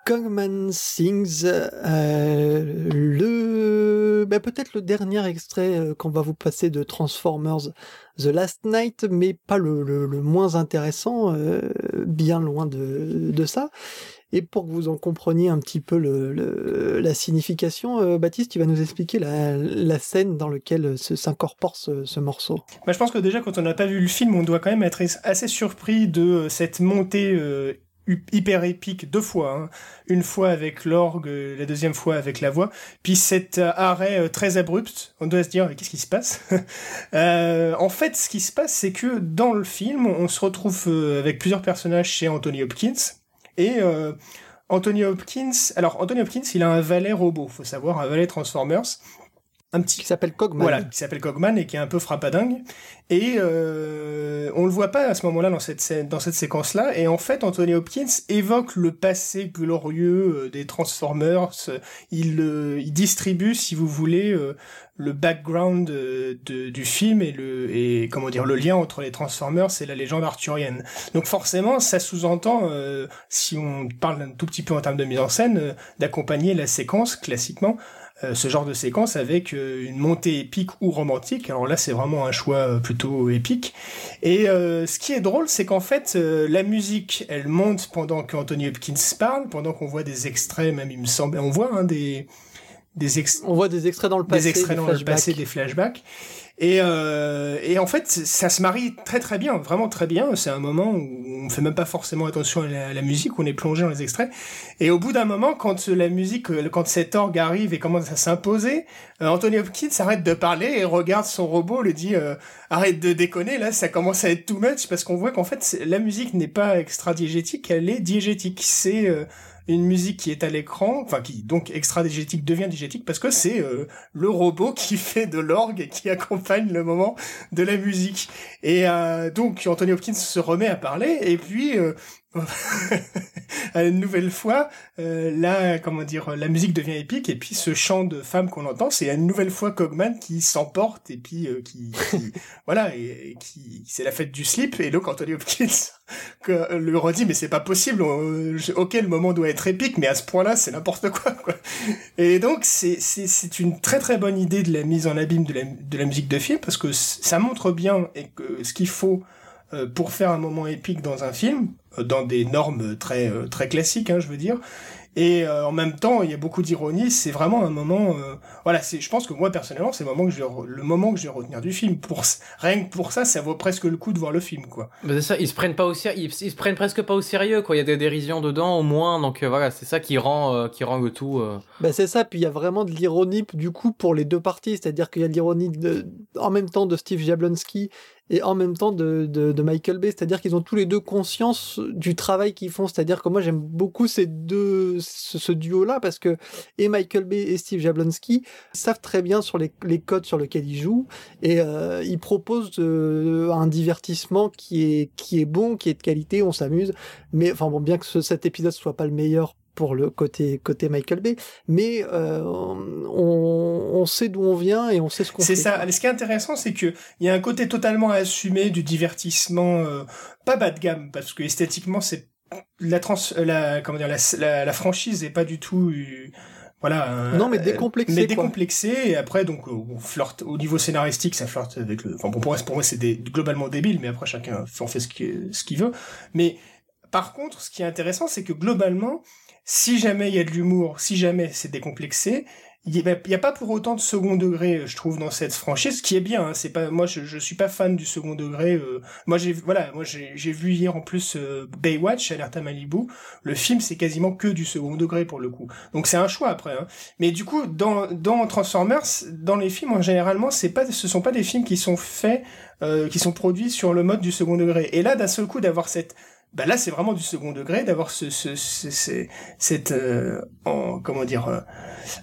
Cogman Sings, euh, le, bah, peut-être le dernier extrait qu'on va vous passer de Transformers The Last Knight, mais pas le, le, le moins intéressant, euh, bien loin de, de ça. Et pour que vous en compreniez un petit peu le, le, la signification, euh, Baptiste, tu vas nous expliquer la, la scène dans laquelle se, s'incorpore ce, ce morceau. Bah, je pense que déjà, quand on n'a pas vu le film, on doit quand même être assez surpris de cette montée euh, hyper épique deux fois, hein. Une fois avec l'orgue, la deuxième fois avec la voix, puis cet arrêt très abrupt, on doit se dire qu'est-ce qui se passe. euh, en fait, ce qui se passe, c'est que dans le film, on se retrouve avec plusieurs personnages chez Anthony Hopkins, et euh, Anthony Hopkins, alors Anthony Hopkins, il a un valet robot, faut savoir, un valet Transformers, un petit qui s'appelle Cogman. Voilà, qui s'appelle Cogman et qui est un peu frappadingue. Et euh, on le voit pas à ce moment-là dans cette scène, dans cette séquence-là. Et en fait, Anthony Hopkins évoque le passé glorieux des Transformers. Il, euh, il distribue, si vous voulez, euh, le background de, de, du film et le et comment dire le lien entre les Transformers et la légende arthurienne. Donc forcément, ça sous-entend, euh, si on parle un tout petit peu en termes de mise en scène, euh, d'accompagner la séquence classiquement. Euh, ce genre de séquence avec euh, une montée épique ou romantique. Alors là, c'est vraiment un choix euh, plutôt épique. Et euh, ce qui est drôle, c'est qu'en fait, euh, la musique, elle monte pendant qu'Anthony Hopkins parle, pendant qu'on voit des extraits, même il me semble, on voit hein, des des ex... on voit des extraits dans le passé, des extraits dans le passé, des flashbacks. Et, euh, et en fait, ça se marie très très bien, vraiment très bien. C'est un moment où on fait même pas forcément attention à la, à la musique, on est plongé dans les extraits. Et au bout d'un moment, quand la musique, quand cet orgue arrive et commence à s'imposer, euh, Anthony Hopkins arrête de parler et regarde son robot, lui dit euh, arrête de déconner, là ça commence à être too much, parce qu'on voit qu'en fait la musique n'est pas extra-diégétique, elle est diégétique. C'est euh, une musique qui est à l'écran, enfin qui donc extra-diégétique devient diégétique parce que c'est euh, le robot qui fait de l'orgue et qui accompagne le moment de la musique. Et euh, donc Anthony Hopkins se remet à parler et puis euh, une nouvelle fois euh, là comment dire la musique devient épique et puis ce chant de femme qu'on entend, c'est une nouvelle fois Cogman qui s'emporte et puis euh, qui, qui voilà et, et qui c'est la fête du slip. Et donc Anthony Hopkins que, lui redit mais c'est pas possible, on, ok le moment doit être épique mais à ce point là c'est n'importe quoi, quoi. Et donc c'est, c'est, c'est une très très bonne idée de la mise en abîme de la, de la musique de film parce que ça montre bien et que, ce qu'il faut pour faire un moment épique dans un film, dans des normes très très classiques, hein, je veux dire. Et euh, en même temps, il y a beaucoup d'ironie. C'est vraiment un moment. Euh, voilà, c'est. Je pense que moi personnellement, c'est le moment que je vais re- le moment que je vais retenir du film. Pour rien que pour ça, ça vaut presque le coup de voir le film, quoi. Mais c'est ça. Ils se prennent pas au sérieux. Ils, ils se prennent presque pas au sérieux, quoi. Il y a des dérisions dedans, au moins. Donc euh, voilà, c'est ça qui rend euh, qui rend le tout. Euh... Bah c'est ça. Puis il y a vraiment de l'ironie du coup pour les deux parties. C'est-à-dire qu'il y a de l'ironie de, en même temps de Steve Jablonsky et en même temps de, de, de Michael Bay, c'est-à-dire qu'ils ont tous les deux conscience du travail qu'ils font, c'est-à-dire que moi j'aime beaucoup ces deux, ce, ce duo-là, parce que et Michael Bay et Steve Jablonsky savent très bien sur les, les codes sur lesquels ils jouent, et euh, ils proposent euh, un divertissement qui est, qui est bon, qui est de qualité, on s'amuse, mais enfin bon, bien que ce, cet épisode soit pas le meilleur pour le côté côté Michael Bay, mais euh, on on sait d'où on vient et on sait ce qu'on fait. C'est ça. Ce qui est intéressant, c'est que il y a un côté totalement assumé du divertissement euh, pas bas de gamme parce que esthétiquement c'est la trans la comment dire la la, la franchise est pas du tout euh, voilà. Non, mais décomplexé. Mais décomplexé, quoi. Et après, donc, on flirte, au niveau scénaristique, ça flirte avec le, enfin, pour moi, pour moi, c'est des, globalement débile, mais après, chacun, on fait ce qu'il, ce qu'il veut. Mais, par contre, ce qui est intéressant, c'est que globalement, si jamais il y a de l'humour, si jamais c'est décomplexé, il n'y a pas pour autant de second degré, je trouve, dans cette franchise, ce qui est bien, hein, c'est pas, moi, je, je suis pas fan du second degré, euh, moi, j'ai, voilà, moi, j'ai, j'ai vu hier, en plus, euh, Baywatch, Alerte à Malibu, le film, c'est quasiment que du second degré, pour le coup. Donc, c'est un choix, après, hein. Mais du coup, dans, dans Transformers, dans les films, en généralement, c'est pas, ce sont pas des films qui sont faits, euh, qui sont produits sur le mode du second degré. Et là, d'un seul coup, d'avoir cette, bah là c'est vraiment du second degré d'avoir ce ce, ce, ce cette euh, en, comment dire euh,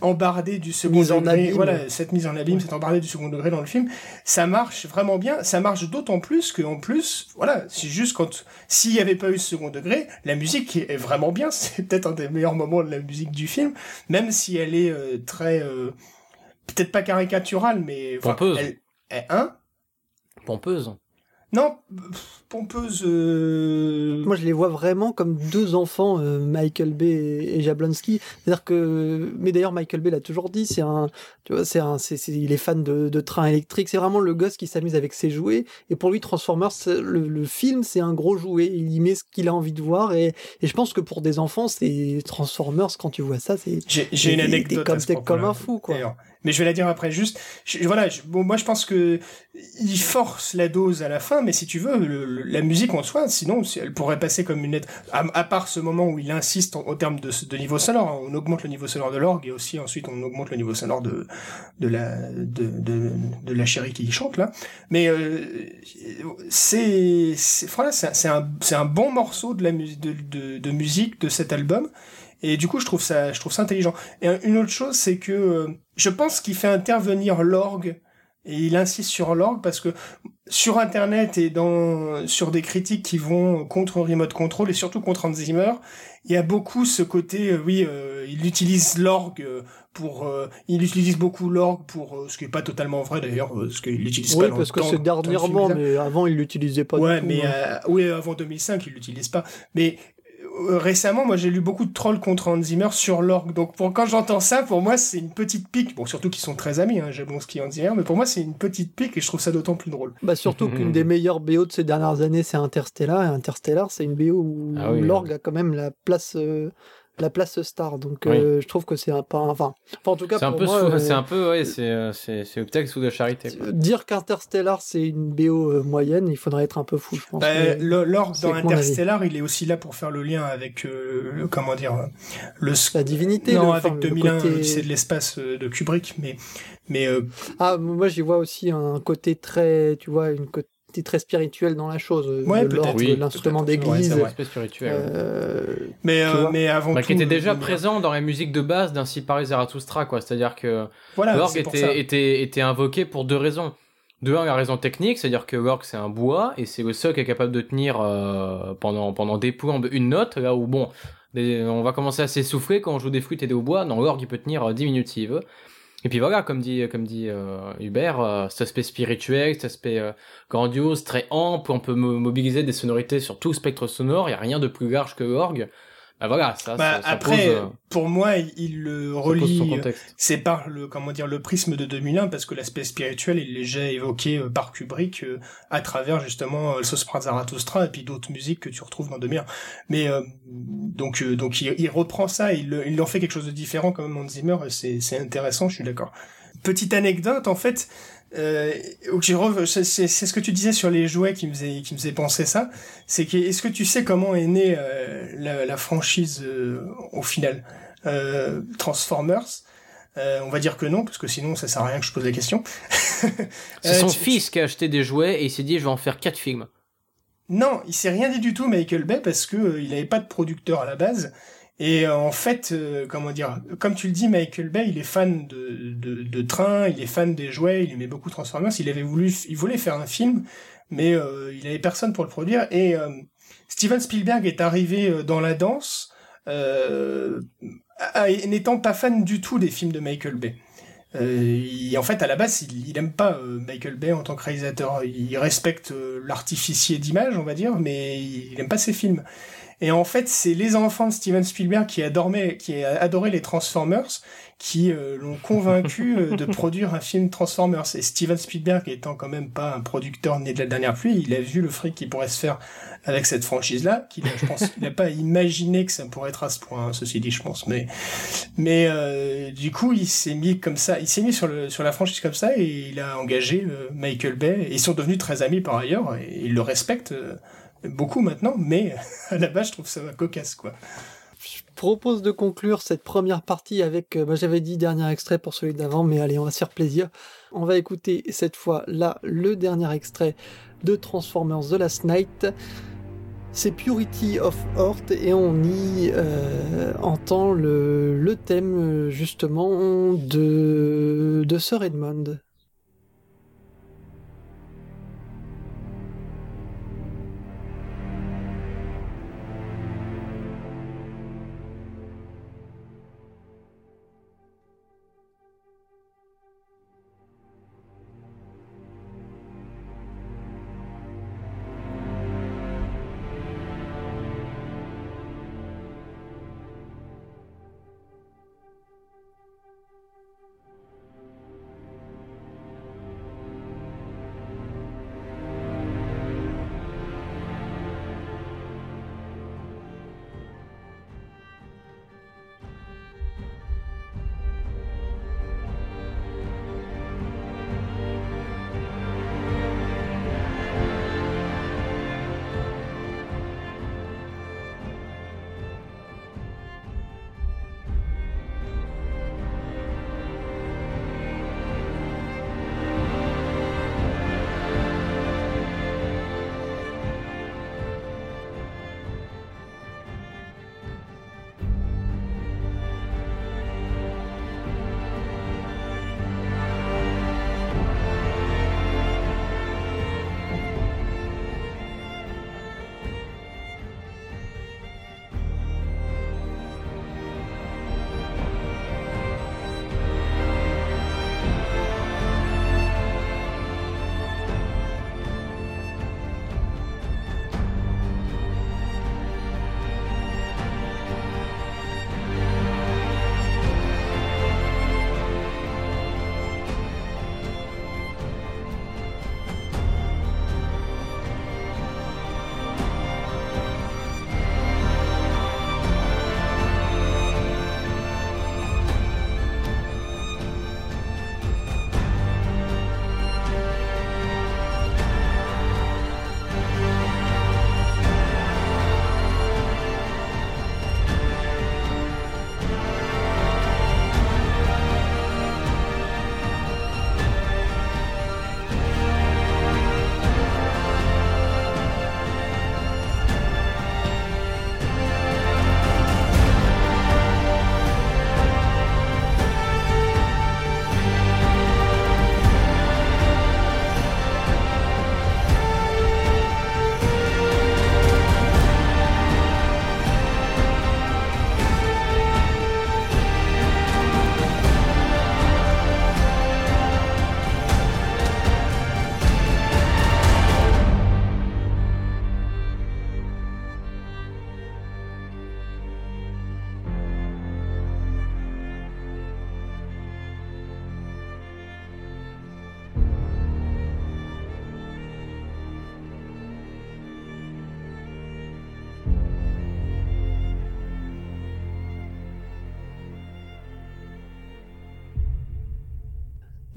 embardé du second degré, voilà, cette mise en abîme, cette embardée du second degré dans le film, ça marche vraiment bien, ça marche d'autant plus que en plus voilà, c'est juste quand s'il y avait pas eu ce second degré, la musique est vraiment bien, c'est peut-être un des meilleurs moments de la musique du film, même si elle est euh, très euh, peut-être pas caricaturale mais pompeuse. Elle, elle, hein pompeuse. Non, pompeuse... Euh... Moi, je les vois vraiment comme deux enfants, euh, Michael Bay et, et Jablonsky. C'est-à-dire que... Mais d'ailleurs, Michael Bay l'a toujours dit, c'est un... Tu vois, c'est un... C'est, c'est, il est fan de, de trains électriques. C'est vraiment le gosse qui s'amuse avec ses jouets. Et pour lui, Transformers, le, le film, c'est un gros jouet. Il y met ce qu'il a envie de voir. Et, et je pense que pour des enfants, c'est... Transformers, quand tu vois ça, c'est... J'ai, j'ai une anecdote comme, à ce t'es comme un fou, quoi. D'ailleurs. Mais je vais la dire après, juste, je, voilà, je, bon, moi je pense que il force la dose à la fin, mais si tu veux, le, le, la musique en soi, sinon, elle pourrait passer comme une lettre, à, à part ce moment où il insiste en, au terme de, de niveau sonore, hein, on augmente le niveau sonore de l'orgue, et aussi ensuite on augmente le niveau sonore de, de la, de, de, de la chérie qui chante, là. Mais, euh, c'est, c'est, voilà, c'est, c'est un, c'est un bon morceau de la musique, de, de, de musique de cet album. Et du coup, je trouve ça, je trouve ça intelligent. Et une autre chose, c'est que euh, je pense qu'il fait intervenir l'orgue et il insiste sur l'orgue parce que sur Internet et dans sur des critiques qui vont contre Remote Control et surtout contre Hans Zimmer, il y a beaucoup ce côté, euh, oui, euh, il utilise l'orgue pour, euh, il utilise beaucoup l'orgue pour, euh, ce qui est pas totalement vrai d'ailleurs, euh, ce qu'il utilise oui, pas. Oui, parce que c'est dernièrement, mais avant il l'utilisait pas. Ouais, du tout, mais euh, oui, avant deux mille cinq, il l'utilise pas. Mais récemment, moi, j'ai lu beaucoup de trolls contre Hans Zimmer sur l'orgue. Donc, pour, quand j'entends ça, pour moi, c'est une petite pique. Bon, surtout qu'ils sont très amis, hein, Jablonsky et Hans Zimmer, mais pour moi, c'est une petite pique et je trouve ça d'autant plus drôle. Bah, surtout mmh. qu'une des meilleures B O de ces dernières années, c'est Interstellar. Et Interstellar, c'est une B O où, ah oui, où l'orgue oui. a quand même la place... Euh... la place star, donc oui. euh, je trouve que c'est un pas enfin, enfin en tout cas c'est pour un peu moi sous, euh, c'est un peu ouais c'est euh, c'est c'est Optex ou de charité quoi. Dire qu'Interstellar c'est une B O euh, moyenne, il faudrait être un peu fou, je pense. Bah, l'orgue dans Interstellar il est aussi là pour faire le lien avec euh, le, comment dire le la divinité non le, avec enfin, deux mille un côté... l'Odyssée de l'espace de Kubrick, mais mais euh... ah moi j'y vois aussi un côté très tu vois une côté très spirituel dans la chose, ouais, l'orgue, oui, l'instrument d'église, ouais, c'est spirituel. Euh, mais euh, mais avant bah, tout, qui était déjà euh, présent dans la musique de base d'Ainsi parlait Zarathoustra, quoi. C'est-à-dire que voilà, l'orgue était, était était invoqué pour deux raisons. De un, la raison technique, c'est-à-dire que l'orgue c'est un bois et c'est le seul qui est capable de tenir euh, pendant pendant des plombes une note, là où bon, des, on va commencer à s'essouffler quand on joue des flûtes et des hautbois. Non, l'orgue il peut tenir euh, dix minutes s'il veut. Et puis voilà, comme dit comme dit euh, Hubert, euh, cet aspect spirituel, cet aspect euh, grandiose, très ample, on peut mo- mobiliser des sonorités sur tout le spectre sonore, il n'y a rien de plus large que l'orgue. Bah voilà, ça, bah, ça, ça après, pose, euh, pour moi, il le relie, c'est par le, comment dire, le prisme de deux mille un, parce que l'aspect spirituel, il est déjà évoqué euh, par Kubrick euh, à travers, justement, euh, Sosprint Zarathustra, et puis d'autres musiques que tu retrouves dans deux mille un. Mais, euh, donc, euh, donc, il, il reprend ça, il, il en fait quelque chose de différent, quand même, Hans Zimmer, c'est, c'est intéressant, je suis d'accord. Petite anecdote, en fait, euh, c'est, c'est, c'est ce que tu disais sur les jouets qui me faisait, qui me faisait penser ça. C'est que, est-ce que tu sais comment est née euh, la, la franchise euh, au final euh, Transformers? Euh, on va dire que non, parce que sinon ça sert à rien que je pose la question. C'est son euh, tu, fils tu... qui a acheté des jouets et il s'est dit je vais en faire quatre films. Non, il s'est rien dit du tout, Michael Bay, parce que euh, il avait pas de producteur à la base. Et en fait, euh, comment dire, comme tu le dis, Michael Bay, il est fan de, de, de trains, il est fan des jouets, il aimait beaucoup Transformers, il avait voulu, il voulait faire un film, mais euh, il avait personne pour le produire. Et euh, Steven Spielberg est arrivé dans la danse, euh, à, à, n'étant pas fan du tout des films de Michael Bay. Euh, il, en fait, à la base, il, il aime pas euh, Michael Bay en tant que réalisateur. Il respecte euh, l'artificier d'image, on va dire, mais il, il aime pas ses films. Et en fait, c'est les enfants de Steven Spielberg qui adoraient, qui adoraient les Transformers, qui euh, l'ont convaincu euh, de produire un film Transformers. Et Steven Spielberg étant quand même pas un producteur né de la dernière pluie, il a vu le fric qu'il pourrait se faire avec cette franchise-là, qu'il a, je pense, qu'il n'a pas imaginé que ça pourrait être à ce point, hein, ceci dit, je pense. Mais, mais euh, du coup, il s'est mis comme ça, il s'est mis sur le, sur la franchise comme ça, et il a engagé euh, Michael Bay. Et ils sont devenus très amis par ailleurs, et, et ils le respectent. Euh, Beaucoup maintenant, mais à la base, je trouve ça cocasse, quoi. Je propose de conclure cette première partie avec... Euh, bah, j'avais dit dernier extrait pour celui d'avant, mais allez, on va se faire plaisir. On va écouter cette fois-là le dernier extrait de Transformers The Last Knight. C'est Purity of Heart et on y euh, entend le, le thème, justement, de, de Sir Edmund.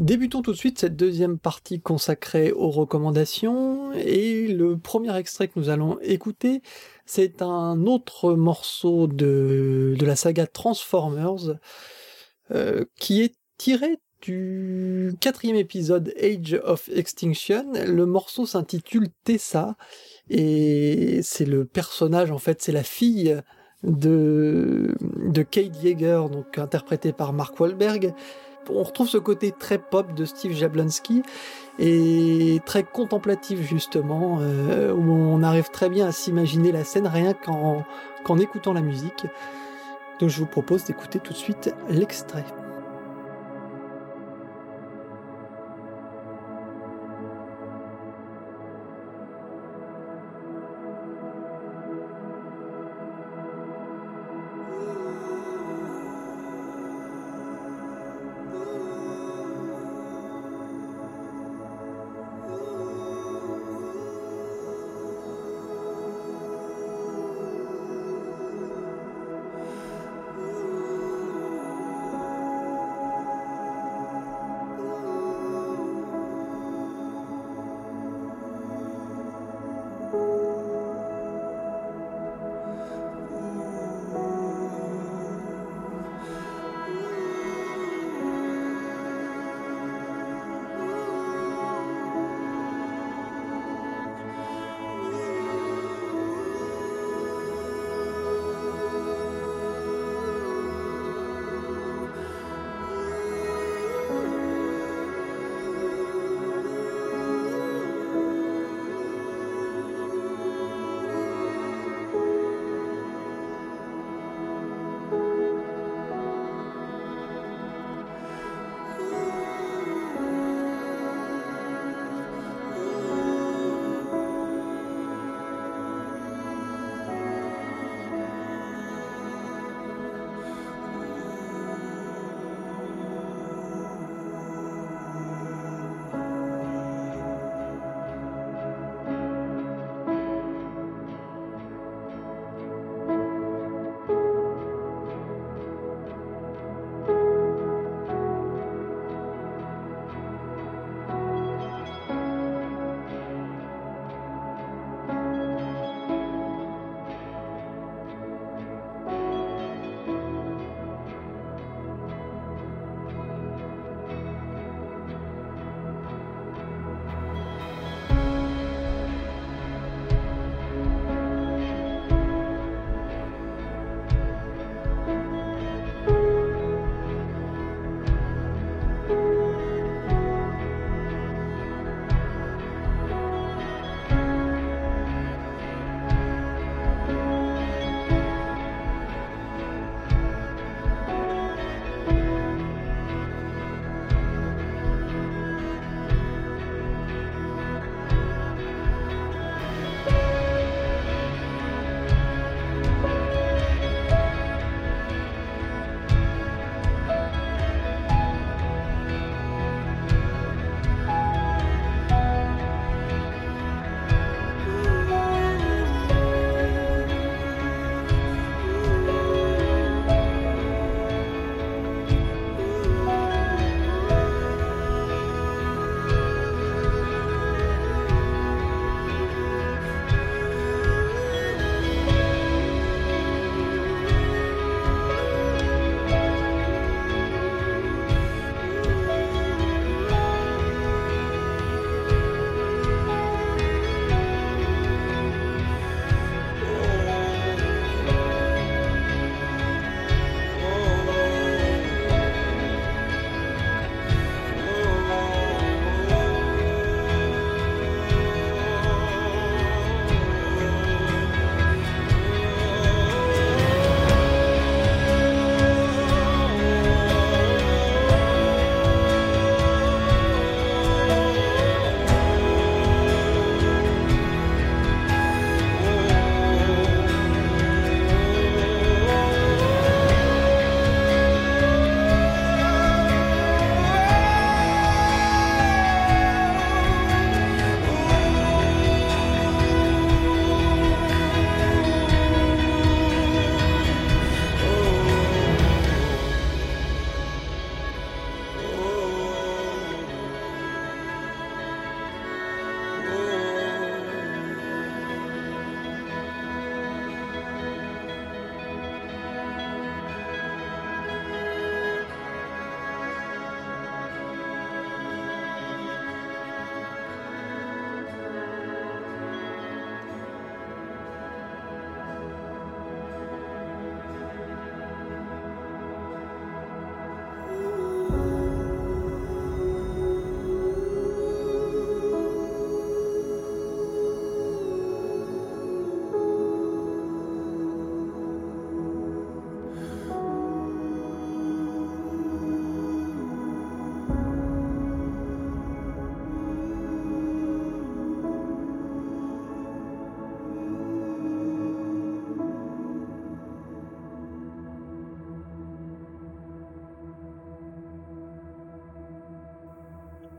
Débutons tout de suite cette deuxième partie consacrée aux recommandations, et le premier extrait que nous allons écouter, c'est un autre morceau de, de la saga Transformers euh, qui est tiré du quatrième épisode Age of Extinction. Le morceau s'intitule Tessa, et c'est le personnage, en fait, c'est la fille de, de Cade Yeager, donc interprétée par Mark Wahlberg. On retrouve ce côté très pop de Steve Jablonsky et très contemplatif justement, euh, où on arrive très bien à s'imaginer la scène rien qu'en, qu'en écoutant la musique. Donc je vous propose d'écouter tout de suite l'extrait.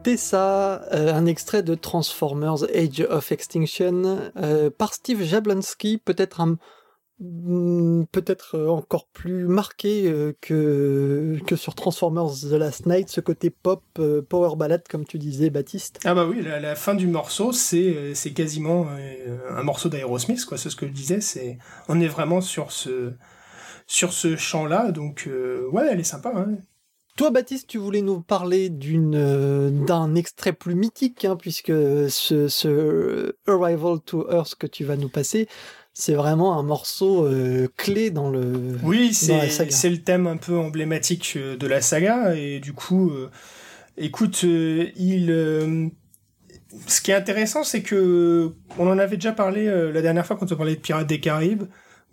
Tessa, euh, un extrait de Transformers Age of Extinction, euh, par Steve Jablonsky, peut-être un, peut-être encore plus marqué euh, que, que sur Transformers The Last Knight, ce côté pop, euh, power ballad, comme tu disais, Baptiste. Ah bah oui, la, la fin du morceau, c'est, c'est quasiment euh, un morceau d'Aerosmith, quoi. C'est ce que je disais, c'est, on est vraiment sur ce, sur ce chant-là, donc euh, ouais, elle est sympa, hein. Toi, Baptiste, tu voulais nous parler d'une, euh, d'un extrait plus mythique, hein, puisque ce, ce Arrival to Earth que tu vas nous passer, c'est vraiment un morceau euh, clé dans le. Oui, c'est, dans la saga. C'est le thème un peu emblématique de la saga, et du coup, euh, écoute, euh, il. Euh, ce qui est intéressant, c'est que on en avait déjà parlé euh, la dernière fois quand on parlait de Pirates des Caraïbes,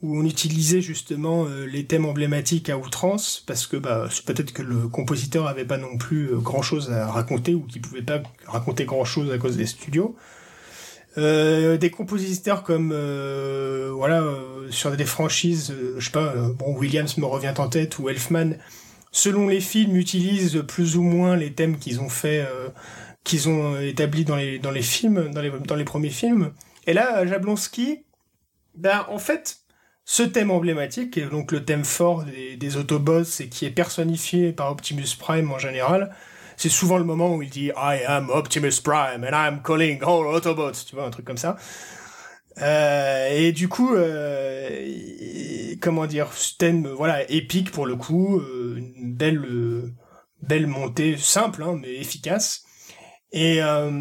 où on utilisait justement euh, les thèmes emblématiques à outrance, parce que bah c'est peut-être que le compositeur avait pas non plus euh, grand-chose à raconter, ou qu'il pouvait pas raconter grand-chose à cause des studios. Euh, des compositeurs comme euh, voilà euh, sur des franchises, euh, je sais pas, euh, bon Williams me revient en tête, ou Elfman, selon les films, utilisent plus ou moins les thèmes qu'ils ont fait, euh, qu'ils ont établis dans les dans les films, dans les dans les premiers films. Et là, Jablonsky, ben en fait, ce thème emblématique, et donc le thème fort des, des Autobots, et qui est personnifié par Optimus Prime en général, c'est souvent le moment où il dit « I am Optimus Prime and I'm calling all Autobots », tu vois, un truc comme ça. Euh, et du coup, euh, comment dire, ce thème voilà, épique pour le coup, euh, une belle, euh, belle montée, simple, hein, mais efficace. Et... Euh,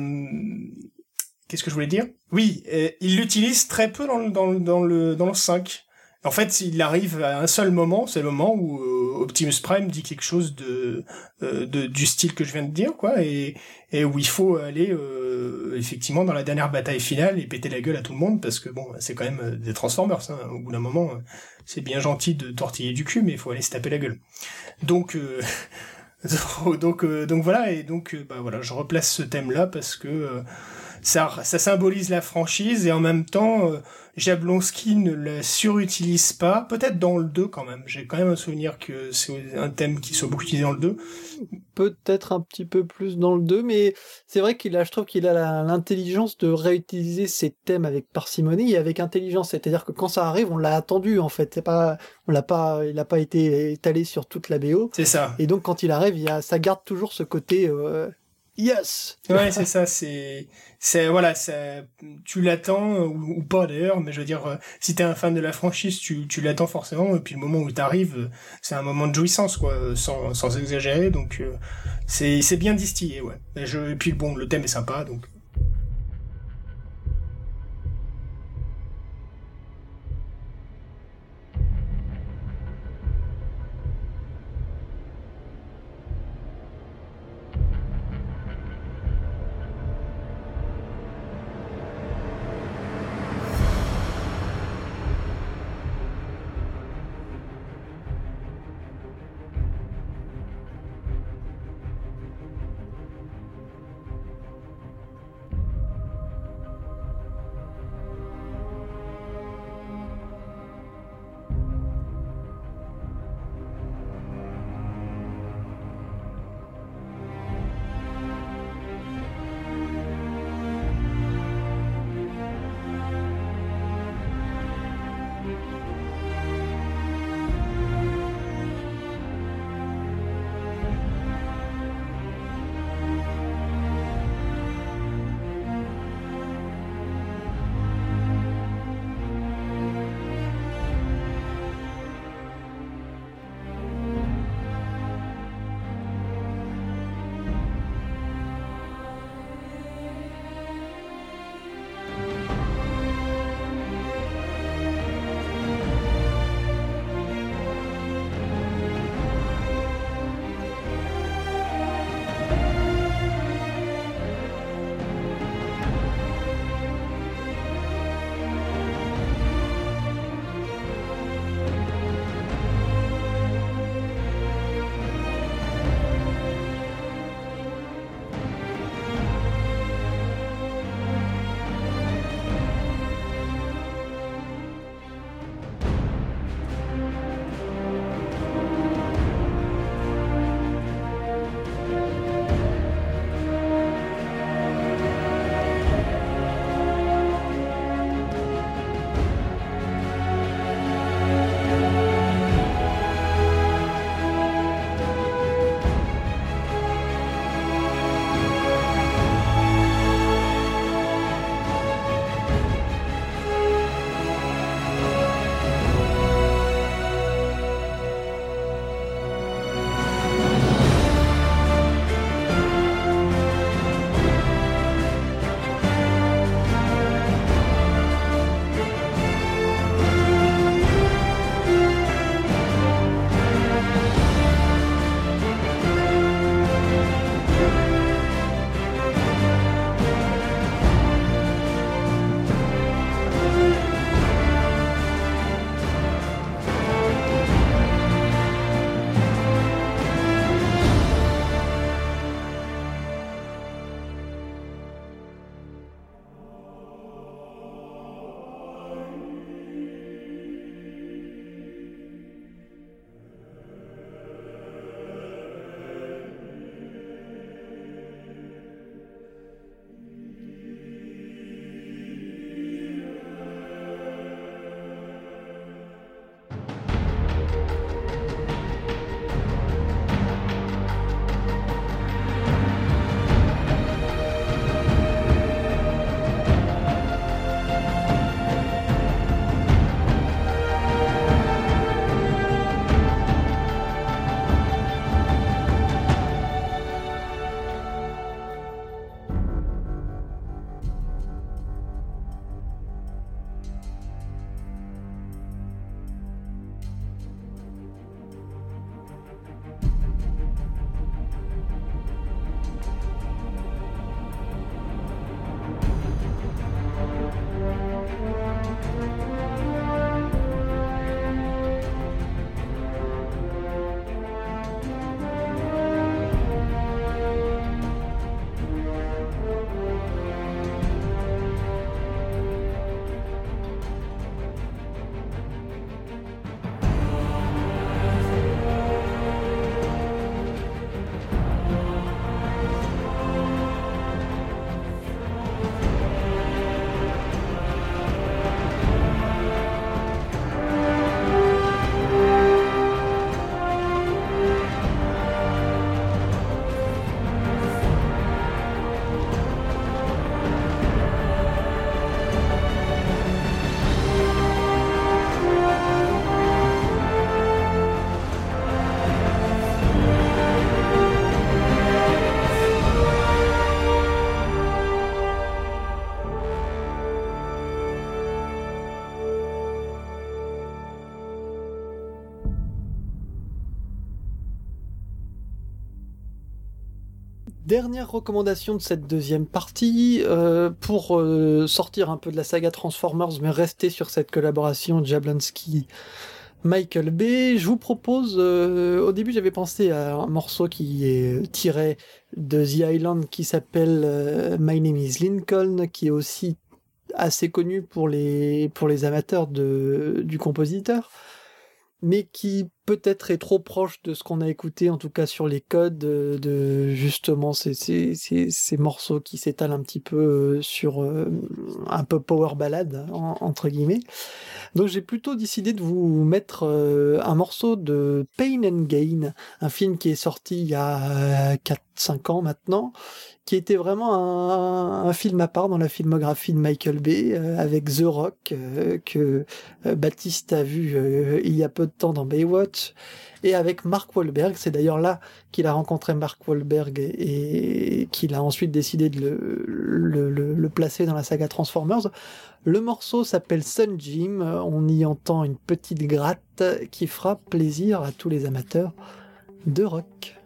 qu'est-ce que je voulais dire ? Oui, euh, il l'utilise très peu dans le, dans le, dans le, dans le cinq. En fait, il arrive à un seul moment, c'est le moment où euh, Optimus Prime dit quelque chose de, euh, de du style que je viens de dire, quoi, et, et où il faut aller euh, effectivement dans la dernière bataille finale et péter la gueule à tout le monde, parce que bon, c'est quand même des Transformers, hein. Au bout d'un moment, c'est bien gentil de tortiller du cul, mais il faut aller se taper la gueule. Donc, euh, donc, euh, donc voilà, et donc, bah voilà, je replace ce thème-là parce que. Euh, Ça, ça symbolise la franchise, et en même temps, euh, Jablonsky ne la surutilise pas, peut-être dans le deux quand même. J'ai quand même un souvenir que c'est un thème qui soit beaucoup utilisé dans le deux. Peut-être un petit peu plus dans le deux, mais c'est vrai qu'il a, je trouve qu'il a la, l'intelligence de réutiliser ses thèmes avec parcimonie et avec intelligence. C'est-à-dire que quand ça arrive, on l'a attendu, en fait. C'est pas, on l'a pas, il n'a pas été étalé sur toute la B O. C'est ça. Et donc, quand il arrive, il y a, ça garde toujours ce côté, euh, yes. Ouais, c'est ça, c'est c'est voilà, c'est, tu l'attends ou, ou pas d'ailleurs, mais je veux dire euh, si t'es un fan de la franchise, tu tu l'attends forcément, et puis le moment où t'arrives, c'est un moment de jouissance, quoi, sans sans exagérer, donc euh, c'est c'est bien distillé, ouais. Et, je, et puis bon, le thème est sympa, donc. Dernière recommandation de cette deuxième partie, euh, pour euh, sortir un peu de la saga Transformers, mais rester sur cette collaboration Jablonsky-Michael Bay, je vous propose, euh, au début j'avais pensé à un morceau qui est tiré de The Island qui s'appelle euh, My Name is Lincoln, qui est aussi assez connu pour les, pour les amateurs de, du compositeur, mais qui peut-être est trop proche de ce qu'on a écouté, en tout cas sur les codes, de, de justement ces, ces, ces, ces morceaux qui s'étalent un petit peu sur euh, un peu power ballade, en, entre guillemets. Donc j'ai plutôt décidé de vous mettre euh, un morceau de Pain and Gain, un film qui est sorti il y a quatre cinq ans maintenant, qui était vraiment un, un film à part dans la filmographie de Michael Bay, euh, avec The Rock, euh, que euh, Baptiste a vu euh, il y a peu de temps dans Baywatch, et avec Mark Wahlberg. C'est d'ailleurs là qu'il a rencontré Mark Wahlberg et, et qu'il a ensuite décidé de le, le, le, le placer dans la saga Transformers. Le morceau s'appelle Sun Jim, on y entend une petite gratte qui fera plaisir à tous les amateurs de rock.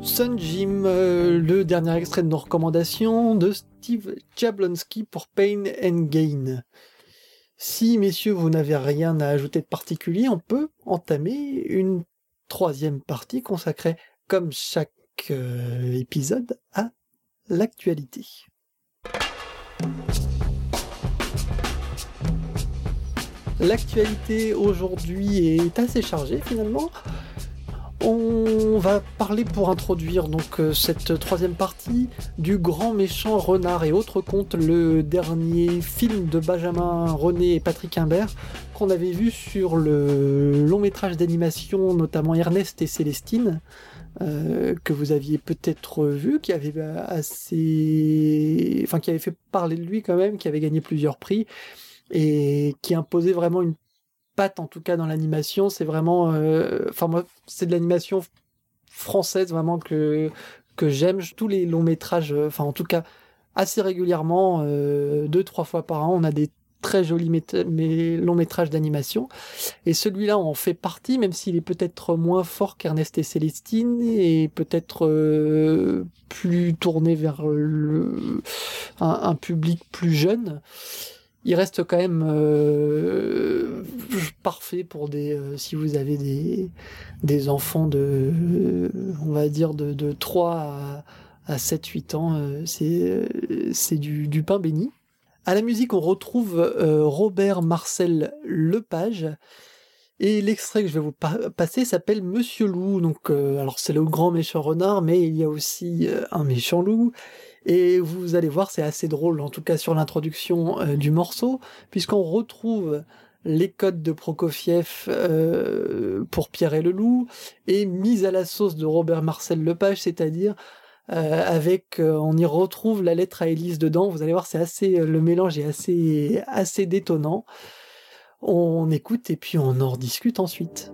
Sun Jim, euh, le dernier extrait de nos recommandations de Steve Jablonsky pour Pain and Gain. Si, messieurs, vous n'avez rien à ajouter de particulier, on peut entamer une troisième partie consacrée, comme chaque euh, épisode, à l'actualité. L'actualité aujourd'hui est assez chargée, finalement. On va parler, pour introduire donc cette troisième partie, du Grand Méchant Renard et autres contes, le dernier film de Benjamin René et Patrick Imbert qu'on avait vu sur le long métrage d'animation, notamment Ernest et Célestine, euh, que vous aviez peut-être vu, qui avait assez, enfin qui avait fait parler de lui quand même, qui avait gagné plusieurs prix et qui imposait vraiment une patte, en tout cas dans l'animation. C'est vraiment euh, enfin moi c'est de l'animation française vraiment que que j'aime. Tous les longs métrages, enfin en tout cas assez régulièrement, euh, deux trois fois par an, on a des très jolis mét- mais longs métrages d'animation, et celui-là en fait partie, même s'il est peut-être moins fort qu'Ernest et Célestine et peut-être euh, plus tourné vers le un, un public plus jeune. Il reste quand même euh, parfait pour des euh, si vous avez des des enfants de euh, on va dire de, de trois à sept huit ans, euh, c'est euh, c'est du du pain béni. À la musique, on retrouve euh, Robert Marcel Lepage, et l'extrait que je vais vous pa- passer s'appelle Monsieur Loup. Donc euh, alors c'est le grand méchant renard, mais il y a aussi euh, un méchant loup. Et vous allez voir, c'est assez drôle, en tout cas sur l'introduction euh, du morceau, puisqu'on retrouve les codes de Prokofiev euh, pour Pierre et le Loup, et mise à la sauce de Robert Marcel Lepage, c'est-à-dire euh, avec, euh, on y retrouve la lettre à Élise dedans. Vous allez voir, c'est assez, le mélange est assez, assez détonnant. On écoute et puis on en rediscute ensuite.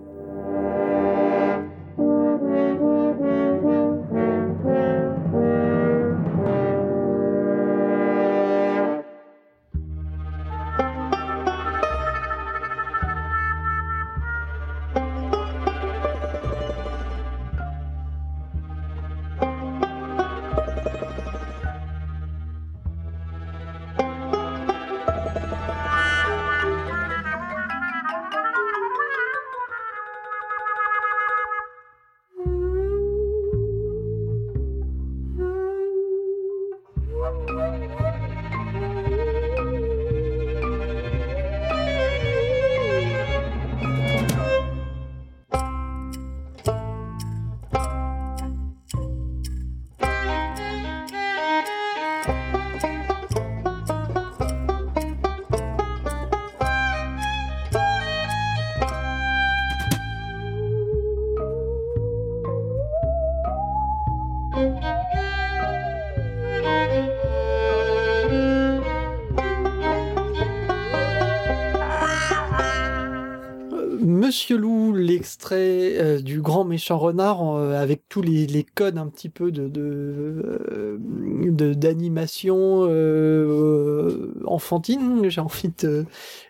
Monsieur Loup, l'extrait euh, du Grand Méchant Renard, euh, avec tous les, les codes un petit peu de, de, euh, de d'animation euh, enfantine, j'ai envie de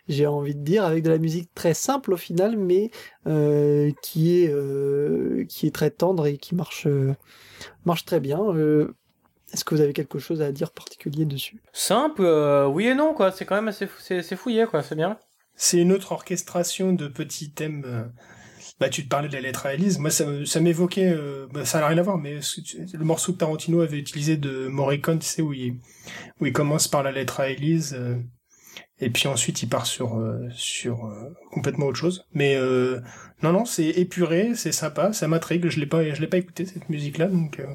j'ai envie de dire, avec de la musique très simple au final, mais euh, qui est euh, qui est très tendre et qui marche euh, marche très bien. Euh, Est-ce que vous avez quelque chose à dire particulier dessus? Simple, euh, oui et non quoi. C'est quand même assez fou, c'est, c'est fouillé quoi, c'est bien. C'est une autre orchestration de petits thèmes. Bah, tu te parlais de la lettre à Élise. Moi, ça, ça m'évoquait, euh, bah, ça n'a rien à voir, mais le morceau que Tarantino avait utilisé de Morricone, tu sais, où il, où il commence par la lettre à Élise, euh, et puis ensuite il part sur, euh, sur, euh, complètement autre chose. Mais, euh, non, non, c'est épuré, c'est sympa, ça m'intrigue, je l'ai pas, je l'ai pas écouté, cette musique-là, donc, euh...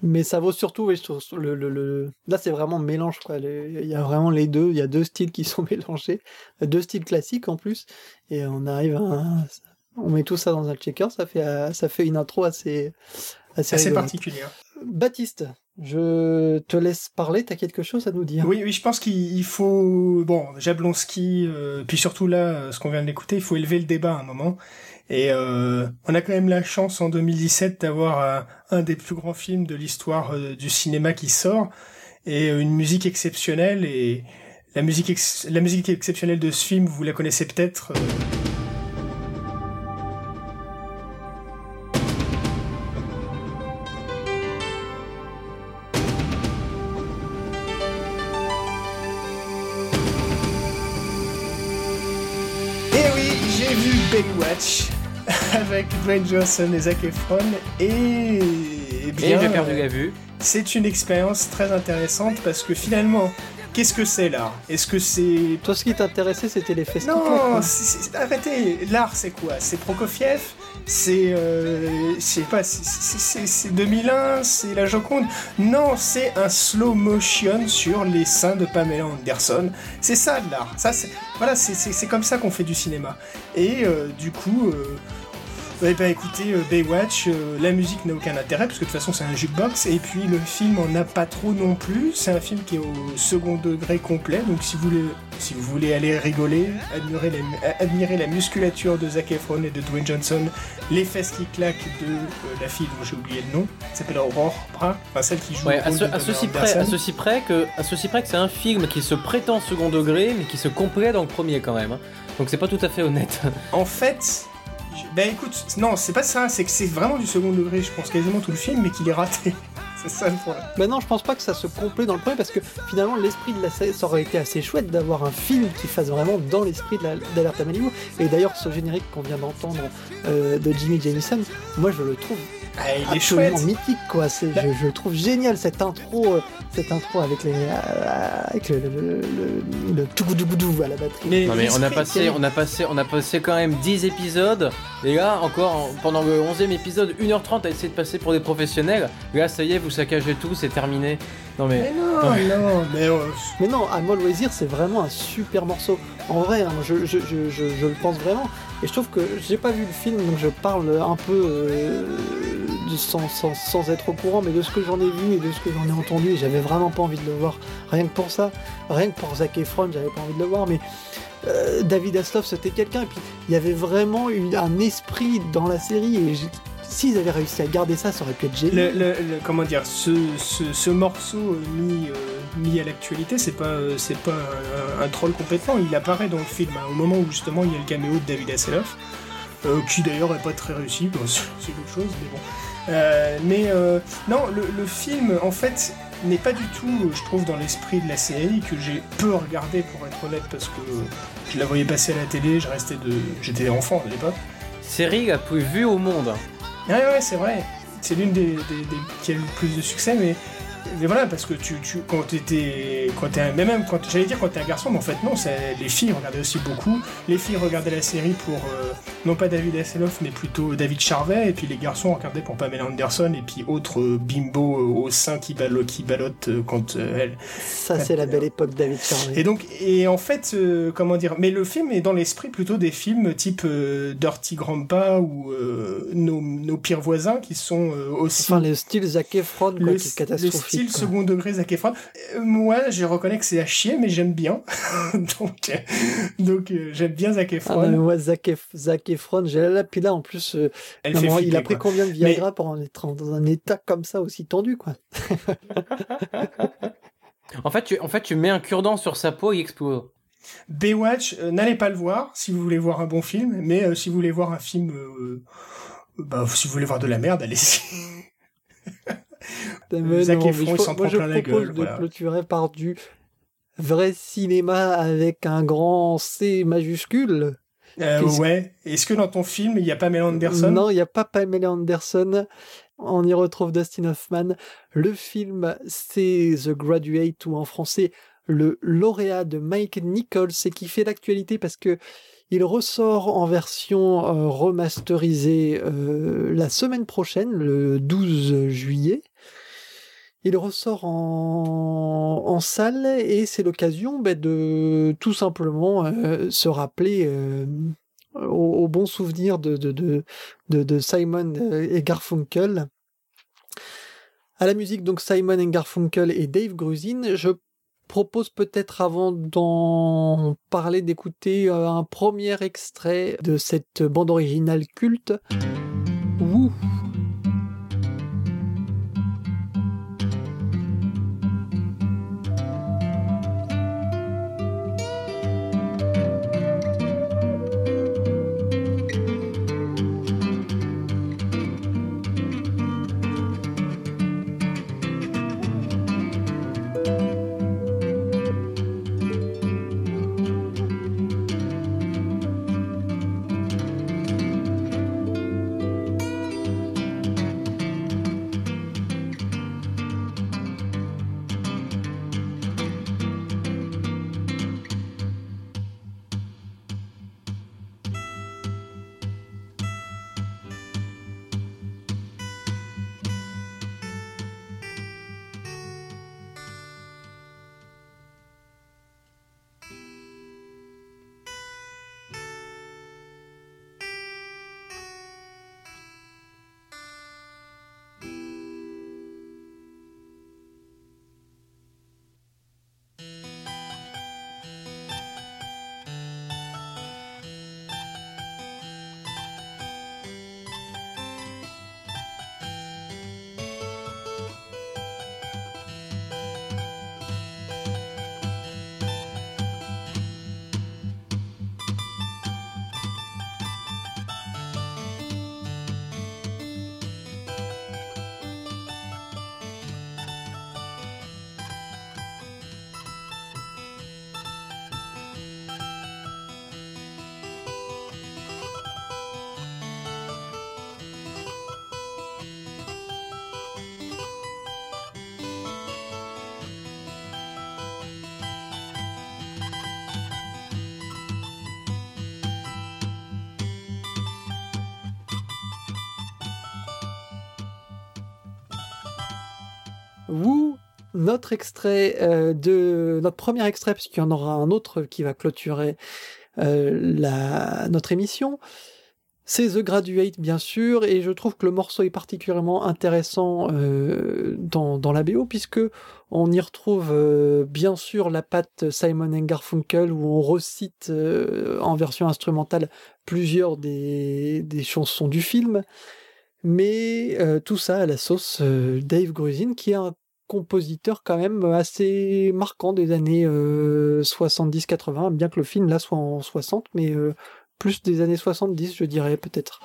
Mais ça vaut surtout, oui, je trouve, le, le, le... là c'est vraiment mélange, quoi. Il y a vraiment les deux, il y a deux styles qui sont mélangés, deux styles classiques en plus, et on arrive à, un... on met tout ça dans un checker, ça fait, ça fait une intro assez, assez, assez particulière. Baptiste, je te laisse parler, t'as quelque chose à nous dire? Oui, oui, je pense qu'il faut, bon, Jablonsky, euh, puis surtout là, ce qu'on vient de l'écouter, il faut élever le débat à un moment. Et euh, on a quand même la chance en deux mille dix-sept d'avoir un, un des plus grands films de l'histoire euh, du cinéma qui sort, et une musique exceptionnelle, et la musique, ex- la musique exceptionnelle de ce film, vous la connaissez peut-être... Euh Baywatch avec Dwayne Johnson et Zac Efron, et, et bien, et j'ai perdu la vue. C'est une expérience très intéressante parce que finalement, qu'est-ce que c'est l'art? Est-ce que c'est... Toi, ce qui t'intéressait, c'était les festivals. Non, c'est, c'est, arrêtez. L'art, c'est quoi? C'est Prokofiev, c'est, euh, je sais pas, c'est, c'est, c'est, c'est deux mille un, c'est la Joconde. Non, c'est un slow motion sur les seins de Pamela Anderson. C'est ça de l'art. Ça, c'est, voilà, c'est, c'est, c'est comme ça qu'on fait du cinéma. Et euh, du coup. Euh, Eh ben écoutez, euh, Baywatch, euh, la musique n'a aucun intérêt, parce que de toute façon c'est un jukebox, et puis le film en a pas trop non plus, c'est un film qui est au second degré complet, donc si vous voulez, si vous voulez aller rigoler, admirer la, admirer la musculature de Zac Efron et de Dwayne Johnson, les fesses qui claquent de euh, la fille dont j'ai oublié le nom, qui s'appelle Aurore Bra, enfin celle qui joue... Ouais, à, ce, à, ceci près, à, ceci près que, à ceci près que c'est un film qui se prétend second degré, mais qui se complète dans le premier quand même, hein. Donc c'est pas tout à fait honnête. En fait... Ben écoute, non, c'est pas ça, c'est que c'est vraiment du second degré, je pense quasiment tout le film, mais qu'il est raté. C'est ça le problème. Ben non, je pense pas que ça se complète dans le premier, parce que finalement, l'esprit de la série, ça aurait été assez chouette d'avoir un film qui fasse vraiment dans l'esprit de la, d'Alerte à Malibu. Et d'ailleurs, ce générique qu'on vient d'entendre euh, de Jimmy Jamison, moi je le trouve il est absolument chouette. Mythique quoi, c'est, je, je trouve génial cette intro, euh, cette intro avec les euh, avec le le le tout à la batterie. Mais, non, mais on a passé on a passé on a passé quand même dix épisodes les gars, encore pendant le onzième épisode une heure trente à essayer de passer pour des professionnels. Là ça y est, vous saccagez tout, c'est terminé. Non mais, mais non, non mais non, mais, euh... mais non, I'm Always Here, c'est vraiment un super morceau. En vrai, hein, je, je, je, je, je le pense vraiment. Et je trouve que j'ai pas vu le film, donc je parle un peu euh, de, sans, sans, sans être au courant, mais de ce que j'en ai vu et de ce que j'en ai entendu, j'avais vraiment pas envie de le voir. Rien que pour ça, rien que pour Zac Efron, j'avais pas envie de le voir, mais euh, David Hasselhoff, c'était quelqu'un. Et puis il y avait vraiment une, un esprit dans la série. Et j'ai... s'ils avaient réussi à garder ça, ça aurait pu être génial. Le, le, le, comment dire, ce, ce, ce morceau mis, euh, mis à l'actualité, c'est pas, c'est pas un, un troll complètement. Il apparaît dans le film, hein, au moment où justement il y a le caméo de David Hasselhoff, euh, qui d'ailleurs n'est pas très réussi, bon, c'est, c'est autre chose, mais bon. Euh, mais euh, non, le, le film, en fait, n'est pas du tout, je trouve, dans l'esprit de la série, que j'ai peu regardé, pour être honnête, parce que je la voyais passer à la télé, je restais de, j'étais enfant à l'époque. Série la plus vue au monde. Ouais, ouais, c'est vrai. C'est l'une des, des, des qui a eu le plus de succès, mais, mais voilà, parce que tu, tu, quand t'étais, quand t'es, mais même quand, j'allais dire quand t'es un garçon, mais en fait non, ça, les filles regardaient aussi beaucoup. Les filles regardaient la série pour euh, non pas David Hasselhoff, mais plutôt David Charvet, et puis les garçons regardaient pour Pamela Anderson et puis autres euh, bimbos euh, au sein qui, balo- qui ballottent euh, quand euh, elle. Ça elle, c'est elle, la belle euh, époque David Charvet. Et donc, et en fait, euh, comment dire, mais le film est dans l'esprit plutôt des films type euh, Dirty Grandpa ou euh, nos, nos pires voisins qui sont euh, aussi. Enfin, le style Zac Efron, quoi, qui est catastrophique. Style second degré Zac Efron. Euh, moi, je reconnais que c'est à chier, mais j'aime bien. donc, euh, donc euh, j'aime bien Zac Efron. Ah, mais moi, Zac, Ef- Zac Efron, j'ai là, puis là, en plus, euh, Elle non, fait moi, flipper, il a pris quoi. Combien de Viagra mais... pour en être dans un état comme ça, aussi tendu, quoi. en, fait, tu, en fait, tu mets un cure-dent sur sa peau, il explose. Baywatch, euh, n'allez pas le voir, si vous voulez voir un bon film, mais euh, si vous voulez voir un film... Euh, bah, si vous voulez voir de la merde, allez-y. Mais Zac non, Efron, il s'en prend plein la gueule. Je propose de voilà. clôturer par du vrai cinéma avec un grand C majuscule. Euh, ouais. Est-ce que dans ton film, il n'y a pas Pamela Anderson ? Non, il n'y a pas Pamela Anderson. On y retrouve Dustin Hoffman. Le film, c'est The Graduate, ou en français, le lauréat de Mike Nichols, et qui fait l'actualité parce que il ressort en version euh, remasterisée euh, la semaine prochaine, le douze juillet. Il ressort en, en salle et c'est l'occasion bah, de tout simplement euh, se rappeler euh, au, au bon souvenir de, de, de, de, de Simon et Garfunkel. À la musique, donc Simon et Garfunkel et Dave Grusin. Je propose peut-être avant d'en parler d'écouter un premier extrait de cette bande originale culte. Wouh! Woo, notre extrait euh, de notre premier extrait, puisqu'il y en aura un autre qui va clôturer euh, la, notre émission. C'est The Graduate, bien sûr, et je trouve que le morceau est particulièrement intéressant euh, dans, dans la B O, puisque on y retrouve euh, bien sûr la patte Simon et Garfunkel, où on recite euh, en version instrumentale plusieurs des, des chansons du film, mais euh, tout ça à la sauce euh, Dave Grusin, qui est un compositeur quand même assez marquant des années euh, soixante-dix quatre-vingts, bien que le film là soit en soixante, mais... Euh, plus des années soixante-dix, je dirais, peut-être.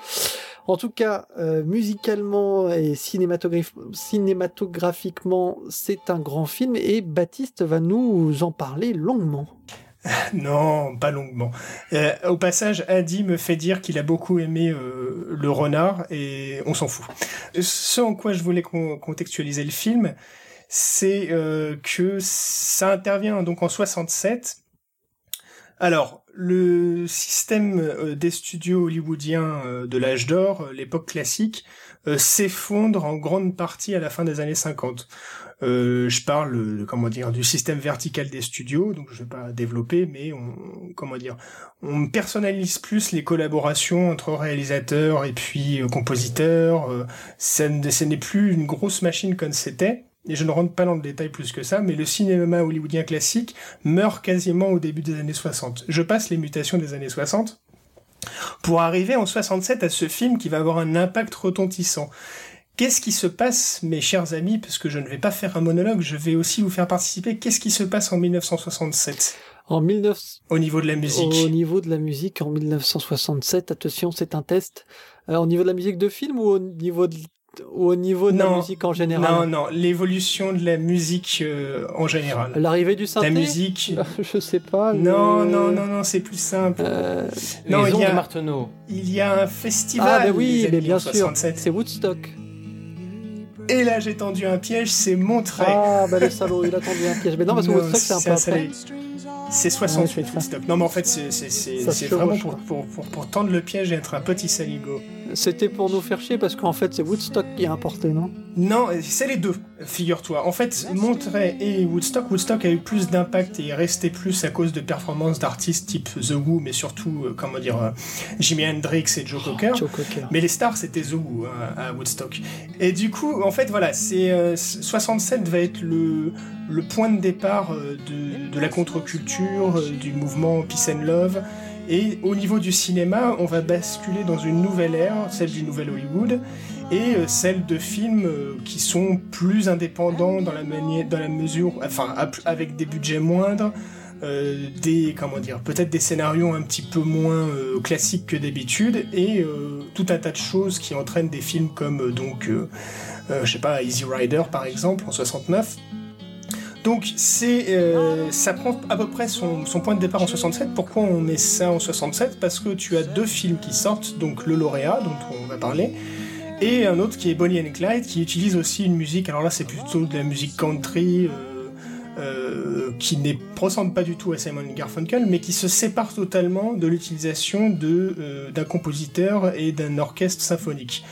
En tout cas, euh, musicalement et cinématographi- cinématographiquement, c'est un grand film, et Baptiste va nous en parler longuement. Non, pas longuement. Euh, au passage, Andy me fait dire qu'il a beaucoup aimé euh, Le Renard, et on s'en fout. Ce en quoi je voulais con- contextualiser le film, c'est euh, que ça intervient donc en soixante-sept. Alors... Le système des studios hollywoodiens de l'âge d'or, l'époque classique, s'effondre en grande partie à la fin des années cinquante. Euh, je parle, comment dire, du système vertical des studios, donc je vais pas développer, mais on, comment dire, on personnalise plus les collaborations entre réalisateurs et puis compositeurs. Ça ne, ce n'est plus une grosse machine comme c'était. Et je ne rentre pas dans le détail plus que ça, mais le cinéma hollywoodien classique meurt quasiment au début des années soixante. Je passe les mutations des années soixante pour arriver en soixante-sept à ce film qui va avoir un impact retentissant. Qu'est-ce qui se passe, mes chers amis, parce que je ne vais pas faire un monologue, je vais aussi vous faire participer. Qu'est-ce qui se passe en mille neuf cent soixante-sept ? En dix-neuf... Au niveau de la musique. Au niveau de la musique, en mille neuf cent soixante-sept, attention, c'est un test. Euh, au niveau de la musique de film ou au niveau de... au niveau de non, la musique en général. Non, non, l'évolution de la musique euh, en général. L'arrivée du synthé. La musique. Je sais pas. Mais... Non, non, non, non, c'est plus simple. Euh, non, il y a Marteneau. Il y a un festival. Ah, ben oui, mais bien soixante-sept. Sûr. C'est Woodstock. Et là, j'ai tendu un piège, c'est Monterey. Ah, ben le salaud, il a tendu un piège. Mais non, parce que Woodstock, c'est, c'est un peu après. C'est soixante-huit, ouais, Woodstock. Non, mais en fait, c'est, c'est, c'est, c'est vraiment pour, pour, pour, pour tendre le piège et être un petit saligo. C'était pour nous faire chier parce qu'en fait c'est Woodstock qui a importé, non ? Non, c'est les deux, figure-toi. En fait, Monterey et Woodstock, Woodstock a eu plus d'impact et est resté plus à cause de performances d'artistes type The Who, mais surtout, euh, comment dire, euh, Jimi Hendrix et Joe Cocker. Oh, Joe Cocker. Mais les stars, c'était The Who hein, à Woodstock. Et du coup, en fait, voilà, c'est, euh, soixante-sept va être le, le point de départ euh, de, de la contre-culture, euh, du mouvement Peace and Love. Et au niveau du cinéma, on va basculer dans une nouvelle ère, celle du nouvel Hollywood, et celle de films qui sont plus indépendants dans la, mani- dans la mesure, enfin, avec des budgets moindres, euh, des, comment dire, peut-être des scénarios un petit peu moins euh, classiques que d'habitude, et euh, tout un tas de choses qui entraînent des films comme, euh, donc, euh, euh, je sais pas, Easy Rider par exemple, en soixante-neuf. Donc, c'est, euh, ça prend à peu près son, son point de départ en soixante-sept. Pourquoi on met ça en soixante-sept ? Parce que tu as deux films qui sortent, donc Le Lauréat, dont on va parler, et un autre qui est Bonnie and Clyde, qui utilise aussi une musique, alors là c'est plutôt de la musique country, euh, euh, qui ne ressemble pas du tout à Simon et Garfunkel, mais qui se sépare totalement de l'utilisation de, euh, d'un compositeur et d'un orchestre symphonique.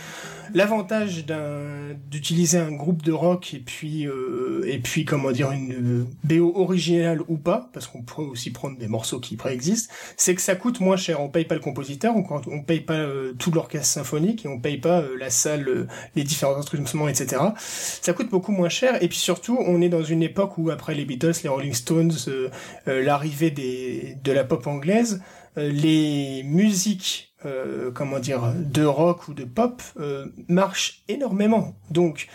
L'avantage d'un, d'utiliser un groupe de rock et puis, euh, et puis comment dire, une B O originale ou pas, parce qu'on peut aussi prendre des morceaux qui préexistent, c'est que ça coûte moins cher. On paye pas le compositeur, on, on paye pas euh, tout l'orchestre symphonique et on paye pas euh, la salle, euh, les différents instruments, et cetera. Ça coûte beaucoup moins cher et puis surtout, on est dans une époque où après les Beatles, les Rolling Stones, euh, euh, l'arrivée des, de la pop anglaise, euh, les musiques Euh, comment dire, de rock ou de pop euh, marche énormément. Donc,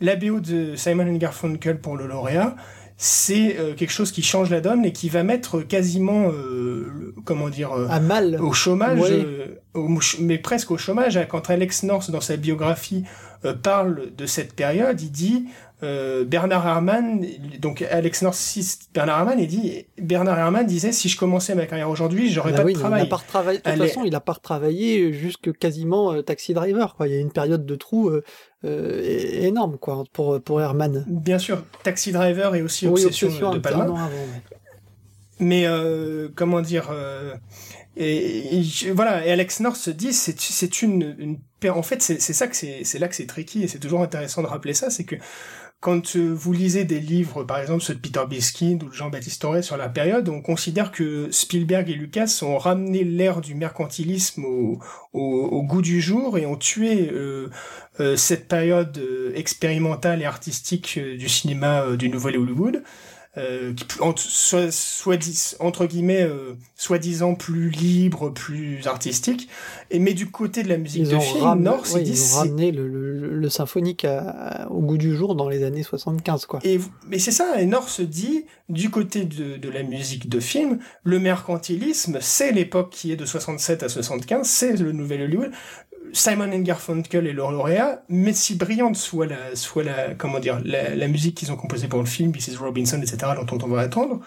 la B O de Simon et Garfunkel pour Le Lauréat, c'est euh, quelque chose qui change la donne et qui va mettre quasiment, euh, le, comment dire, euh, à mal. Au chômage, ouais. euh, au, mais presque au chômage. Quand Alex North, dans sa biographie, euh, parle de cette période, il dit euh, Bernard Herrmann, donc Alex North cite Bernard Herrmann, il dit Bernard Herrmann disait si je commençais ma carrière aujourd'hui, j'aurais bah pas oui, de travail. Il a pas retravaillé, de toute façon, il a pas retravaillé jusque quasiment euh, Taxi Driver, quoi. Il y a une période de trou. Euh, Euh, énorme quoi pour pour Herman. Bien sûr, Taxi Driver et aussi oui, Obsession, Obsession de Palma. Avant, ouais. Mais euh, comment dire euh, et, et voilà et Alex North se dit c'est c'est une, une en fait c'est c'est ça que c'est c'est là que c'est tricky et c'est toujours intéressant de rappeler ça c'est que Quand euh, vous lisez des livres, par exemple ceux de Peter Biskind ou de Jean-Baptiste Toré sur la période, on considère que Spielberg et Lucas ont ramené l'ère du mercantilisme au, au, au goût du jour et ont tué euh, euh, cette période euh, expérimentale et artistique euh, du cinéma euh, du nouvel Hollywood, euh, qui entre, soit, soit dis, entre guillemets euh, soi-disant plus libre, plus artistique. Et mais du côté de la musique ils de film, ram... North, ouais, ils, ils disent, ont ramené le, le, le symphonique à, à, au goût du jour dans les années soixante-quinze, quoi. Et mais c'est ça. Et North dit, du côté de, de la musique de film, le mercantilisme, c'est l'époque qui est de soixante-sept à soixante-quinze, c'est le nouvel Hollywood. Simon et Garfunkel est leur lauréat, mais si brillante soit la, soit la, comment dire, la, la musique qu'ils ont composée pour le film, missus Robinson, et cetera, dont on va attendre,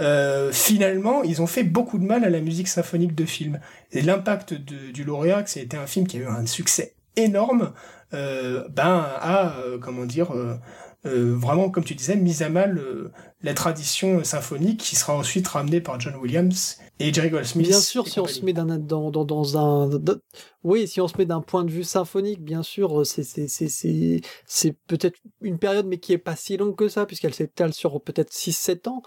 euh, finalement, ils ont fait beaucoup de mal à la musique symphonique de film. Et l'impact de, du lauréat, que c'était un film qui a eu un succès énorme, euh, ben, a, euh, comment dire, euh, euh, vraiment, comme tu disais, mis à mal euh, la tradition symphonique qui sera ensuite ramenée par John Williams et Jerry Goldsmith. Bien sûr, si on se met d'un, dans, dans, dans un, dans, oui, si on se met d'un point de vue symphonique, bien sûr, c'est, c'est, c'est, c'est, c'est peut-être une période, mais qui est pas si longue que ça, puisqu'elle s'étale sur peut-être six sept ans.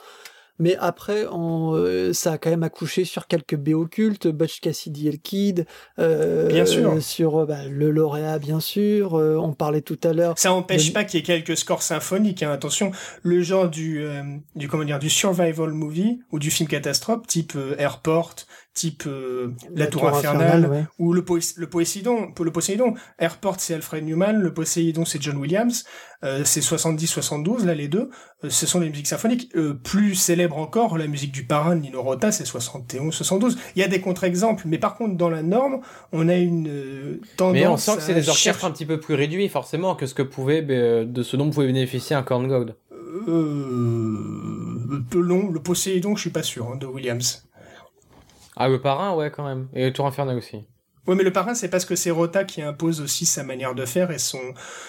Mais après, on, euh, ça a quand même accouché sur quelques B O cultes, Butch Cassidy et le Kid, euh, bien sûr. Euh, sur bah, le lauréat, bien sûr, euh, on parlait tout à l'heure. Ça n'empêche de... pas qu'il y ait quelques scores symphoniques, hein, attention, le genre du, euh, du, comment dire, du survival movie, ou du film catastrophe, type euh, Airport, type euh, La, La Tour, Tour Infernale, Infernale ouais. Ou le, po- le, Poséidon, le Poséidon. Airport, c'est Alfred Newman, le Poséidon, c'est John Williams, euh, c'est soixante-dix soixante-douze, là, les deux, euh, ce sont des musiques symphoniques. Euh, plus célèbre encore, la musique du parrain de Nino Rota, c'est soixante et onze soixante-douze. Il y a des contre-exemples, mais par contre, dans la norme, on a une euh, tendance... Mais on sent que c'est des orchestres chercher... un petit peu plus réduits, forcément, que ce que pouvait, bah, de ce dont pouvait bénéficier un Korn Gogd. Euh, le, long, le Poséidon, je suis pas sûr, hein, de Williams. Ah, le parrain, ouais, quand même. Et le Tour Infernal aussi. Ouais, mais le parrain, c'est parce que c'est Rota qui impose aussi sa manière de faire et son,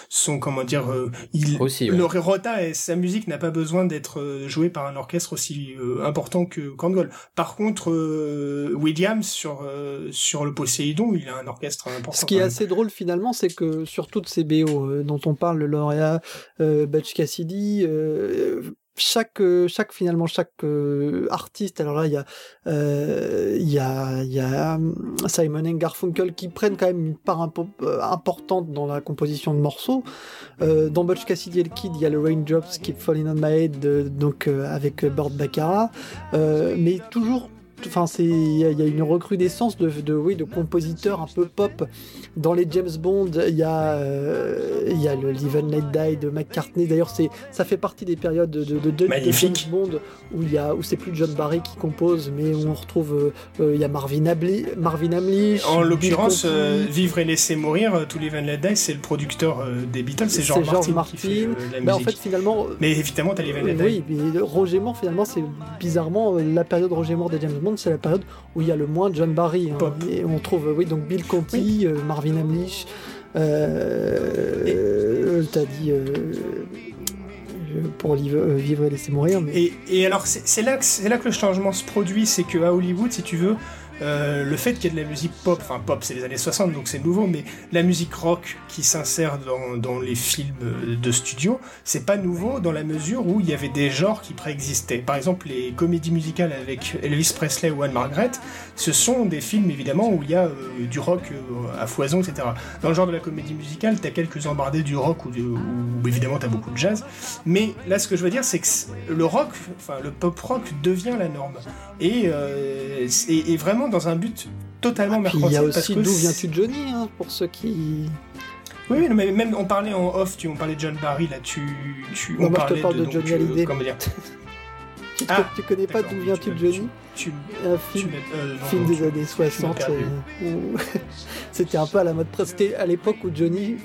son, comment dire, euh, il, aussi, ouais. Le Rota et sa musique n'a pas besoin d'être jouée par un orchestre aussi euh, important que Korn Gogd. Par contre, euh, Williams, sur, euh, sur le Poséidon, il a un orchestre important. Ce qui est assez drôle, finalement, c'est que sur toutes ces B O euh, dont on parle, le lauréat, euh, Butch Cassidy, euh, chaque chaque finalement chaque euh, artiste, alors là il y a il euh, y a il y a Simon et Garfunkel qui prennent quand même une part impo- importante dans la composition de morceaux. Euh, dans Butch Cassidy et le Kid, il y a le Raindrops Keep Falling on My Head, euh, donc euh, avec Burt Bacharach, euh, mais toujours enfin c'est il y, y a une recrudescence de de oui de compositeurs un peu pop. Dans les James Bond, il y a euh, il y a le Live and Let Die de McCartney. D'ailleurs, c'est ça fait partie des périodes de de, de, de James Bond où il y a où c'est plus John Barry qui compose, mais on retrouve il euh, euh, y a Marvin Abley, Marvin Hamlisch. En l'occurrence, euh, Vivre et laisser mourir, to Live and Let Die, c'est le producteur euh, des Beatles, c'est George Martin, Martin qui fait euh, la musique. Bah, en fait, finalement, mais évidemment, t'as Live and Let Die. Oui, mais Roger Moore, finalement, c'est bizarrement la période Roger Moore des James Bond. C'est la période où il y a le moins de John Barry, hein, et on trouve oui donc Bill Conti, oui. euh, Marvin Hamlisch, euh, et... euh, t'as dit euh, pour vivre et laisser mourir. Mais... Et, et alors c'est, c'est là que c'est là que le changement se produit, c'est que à Hollywood, si tu veux, euh, le fait qu'il y ait de la musique pop, enfin pop, c'est les années soixante, donc c'est nouveau, mais la musique rock qui s'insère dans dans les films de studio, c'est pas nouveau dans la mesure où il y avait des genres qui préexistaient. Par exemple, les comédies musicales avec Elvis Presley ou Anne Margaret, ce sont des films évidemment où il y a euh, du rock euh, à foison, et cetera. Dans le genre de la comédie musicale, t'as quelques embardés du rock ou, de, ou évidemment t'as beaucoup de jazz, mais là, ce que je veux dire, c'est que le rock, enfin le pop rock, devient la norme et euh, et, et vraiment dans un but totalement mercantile. Il y a aussi D'où viens-tu Johnny, hein, pour ceux qui... Oui, mais même on parlait en off, tu on parlait de John Barry, là tu... tu non, on moi, parlait je te parle de, de Johnny Hallyday. Comment dire tu, te, ah, tu connais pas D'où viens-tu Johnny, tu, tu, un film, tu, euh, non, film non, des tu, années soixante. Euh, où... C'était un peu à la mode. C'était à l'époque où Johnny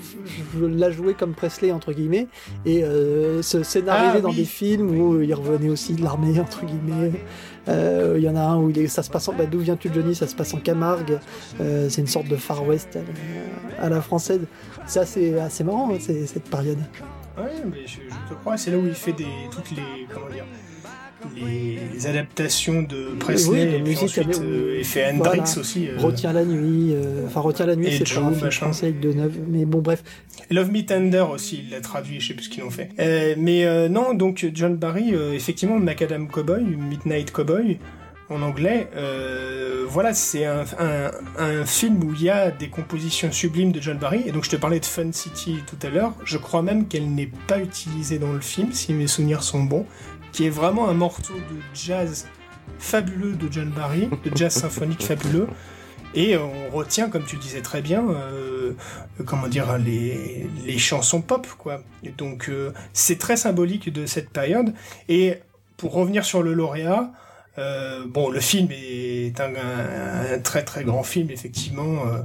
je l'a joué comme Presley, entre guillemets, et euh, se scénarisait ah, dans oui. des films oui. où il revenait aussi de l'armée, entre guillemets. Il euh, y en a un où il est, ça se passe en bah, D'où viens-tu Johnny, ça se passe en Camargue, euh, c'est une sorte de Far West à, à la française. C'est assez, assez marrant, hein, c'est, cette période. Ouais, mais je, je te crois, c'est là où il fait des, toutes les, comment dire, les, les adaptations de Presley, oui, de et musique ensuite euh, effet Hendrix voilà. aussi. Euh... Retire la nuit, euh... enfin Retire la nuit, et c'est Joe, pas un film français avec de neuf, mais bon bref. Love Me Tender aussi, il l'a traduit, je sais plus ce qu'ils ont fait. Euh, mais euh, non, donc John Barry, euh, effectivement, Macadam Cowboy, Midnight Cowboy, en anglais, euh, voilà, c'est un, un, un film où il y a des compositions sublimes de John Barry, et donc je te parlais de Fun City tout à l'heure, je crois même qu'elle n'est pas utilisée dans le film, si mes souvenirs sont bons, qui est vraiment un morceau de jazz fabuleux de John Barry, de jazz symphonique fabuleux, et on retient, comme tu disais très bien, euh, comment dire, les, les chansons pop, quoi. Et donc euh, c'est très symbolique de cette période, et pour revenir sur le lauréat, Euh, bon, le film est un, un, un très très grand film effectivement euh,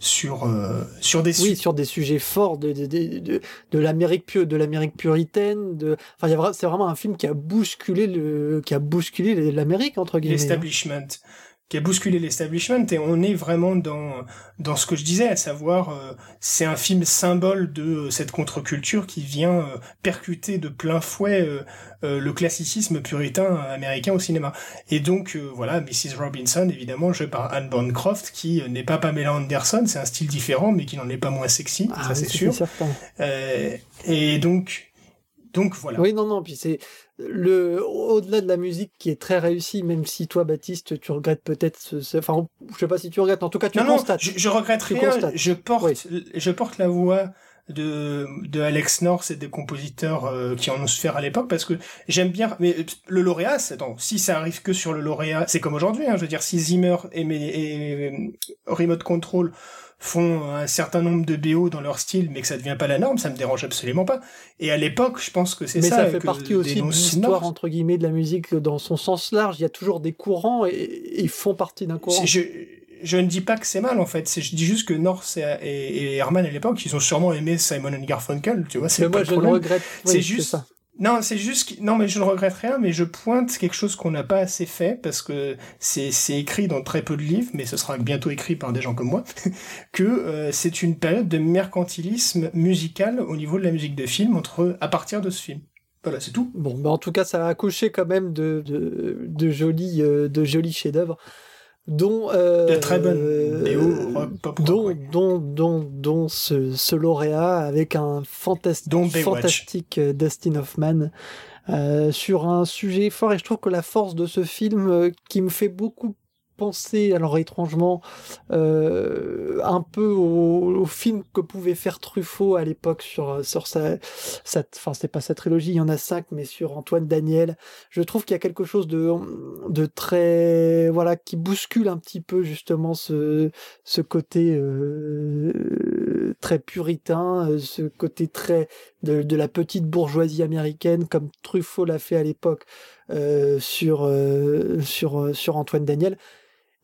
sur euh, sur des oui su- sur des sujets forts de de de, de, de l'Amérique pure, de l'Amérique puritaine, de enfin il y a c'est vraiment un film qui a bousculé le qui a bousculé l'Amérique entre guillemets. L'establishment. Qui a bousculé l'establishment, et on est vraiment dans dans ce que je disais, à savoir euh, c'est un film symbole de euh, cette contre-culture qui vient euh, percuter de plein fouet euh, euh, le classicisme puritain américain au cinéma. Et donc euh, voilà, missus Robinson, évidemment, jouée par Anne Bancroft, qui euh, n'est pas Pamela Anderson, c'est un style différent, mais qui n'en est pas moins sexy, ah, ça oui, c'est, c'est sûr. Certain. Euh, et donc donc voilà. Oui non non, puis c'est le au-delà de la musique qui est très réussie, même si toi Baptiste tu regrettes peut-être ce, ce... enfin je sais pas si tu regrettes, en tout cas tu non, constates non, je, je regrette tu rien constates. je porte oui. je porte la voix de de Alex North et des compositeurs euh, qui en ont souffert à l'époque, parce que j'aime bien, mais le lauréat c'est... Attends, si ça arrive que sur le lauréat, c'est comme aujourd'hui hein, je veux dire, si Zimmer et, et, et Remote Control font un certain nombre de B O dans leur style, mais que ça devient pas la norme, ça me dérange absolument pas. Et à l'époque, je pense que c'est mais ça. Mais ça fait partie aussi de l'histoire, entre guillemets, de la musique dans son sens large. Il y a toujours des courants et ils font partie d'un courant. Je, je ne dis pas que c'est mal, en fait. C'est, je dis juste que North et, et, et Herman, à l'époque, ils ont sûrement aimé Simon et Garfunkel, tu vois, c'est mais pas moi, le problème. Moi, je le regrette. Oui, c'est juste... C'est ça. Non, c'est juste, non, mais je ne regrette rien, mais je pointe quelque chose qu'on n'a pas assez fait, parce que c'est, c'est écrit dans très peu de livres, mais ce sera bientôt écrit par des gens comme moi, que, euh, c'est une période de mercantilisme musical au niveau de la musique de film entre, à partir de ce film. Voilà, c'est tout. Bon, bah, en tout cas, ça a accouché quand même de, de, de jolis, euh, de jolis chefs-d'œuvre, dont, euh, de très bonnes, euh, pop dont, ouais. dont, dont, dont ce, ce lauréat avec un fantastique, fantastique Dustin Hoffman, euh, sur un sujet fort, et je trouve que la force de ce film, euh, qui me fait beaucoup penser, alors étrangement, euh, un peu au, au film que pouvait faire Truffaut à l'époque sur, sur sa, sa, enfin c'est pas sa trilogie, il y en a cinq, mais sur Antoine Daniel. Je trouve qu'il y a quelque chose de, de très, voilà, qui bouscule un petit peu justement ce, ce côté euh, très puritain, ce côté très de, de la petite bourgeoisie américaine, comme Truffaut l'a fait à l'époque euh, sur, euh, sur, sur Antoine Daniel.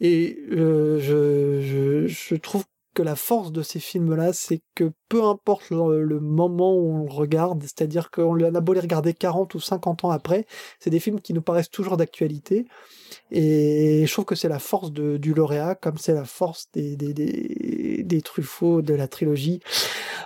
Et euh, je, je, je trouve que la force de ces films-là, c'est que peu importe le, le moment où on le regarde, c'est-à-dire qu'on a beau les regarder quarante ou cinquante ans après, c'est des films qui nous paraissent toujours d'actualité. Et je trouve que c'est la force de, du lauréat, comme c'est la force des, des, des, des Truffaut de la trilogie.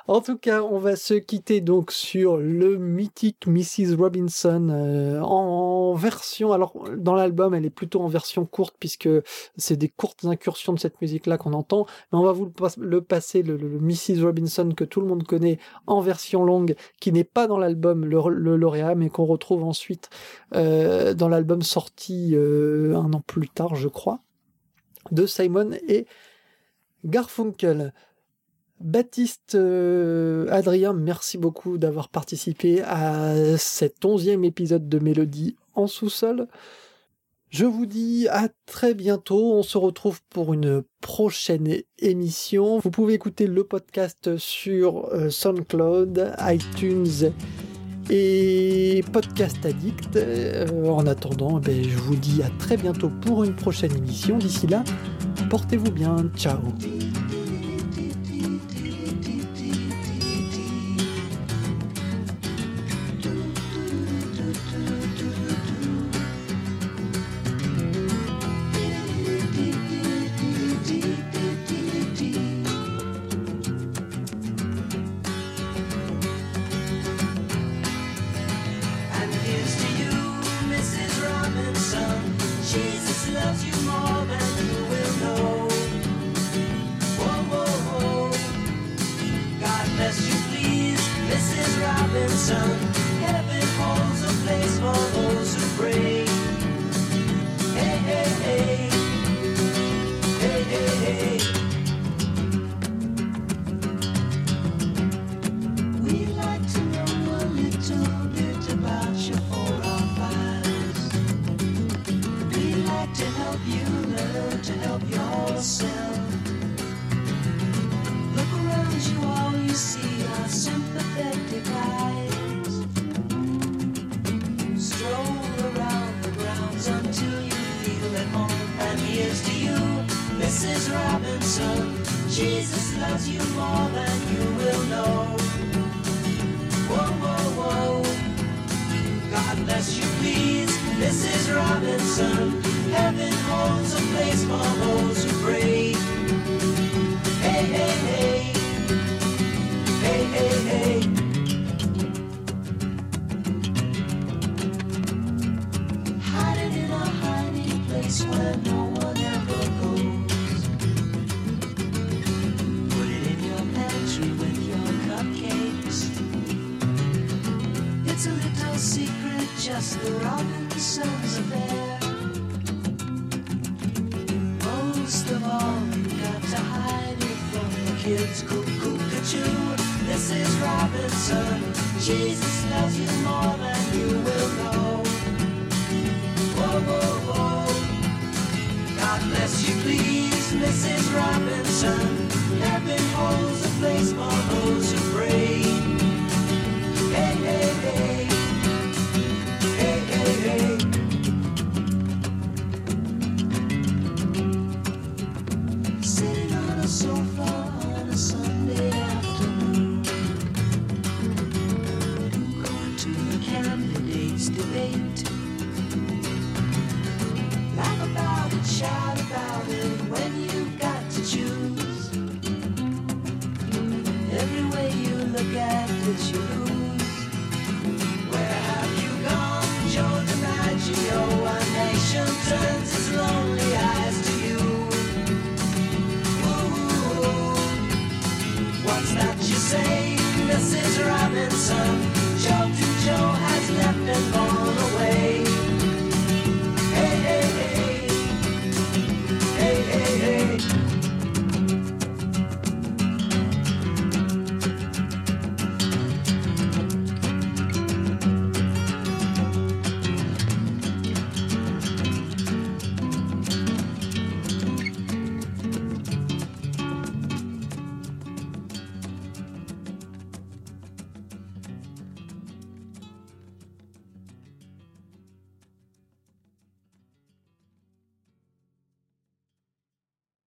En tout cas, on va se quitter donc sur le mythique missus Robinson euh, en, en version... Alors, dans l'album, elle est plutôt en version courte, puisque c'est des courtes incursions de cette musique-là qu'on entend. Mais on va vous le, le passer, le, le, le missus Robinson que tout le monde connaît, en version longue, qui n'est pas dans l'album, le, le lauréat, mais qu'on retrouve ensuite euh, dans l'album sorti... Euh, un an plus tard, je crois, de Simon et Garfunkel. Baptiste, euh, Adrien, merci beaucoup d'avoir participé à cet onzième épisode de Mélodie en sous-sol. Je vous dis à très bientôt. On se retrouve pour une prochaine émission. Vous pouvez écouter le podcast sur euh, SoundCloud, iTunes et Podcast Addict. Euh, en attendant, ben, je vous dis à très bientôt pour une prochaine émission. D'ici là, portez-vous bien. Ciao. Here's to you, missus Robinson. Missus Robinson, Joe to Joe has left and gone.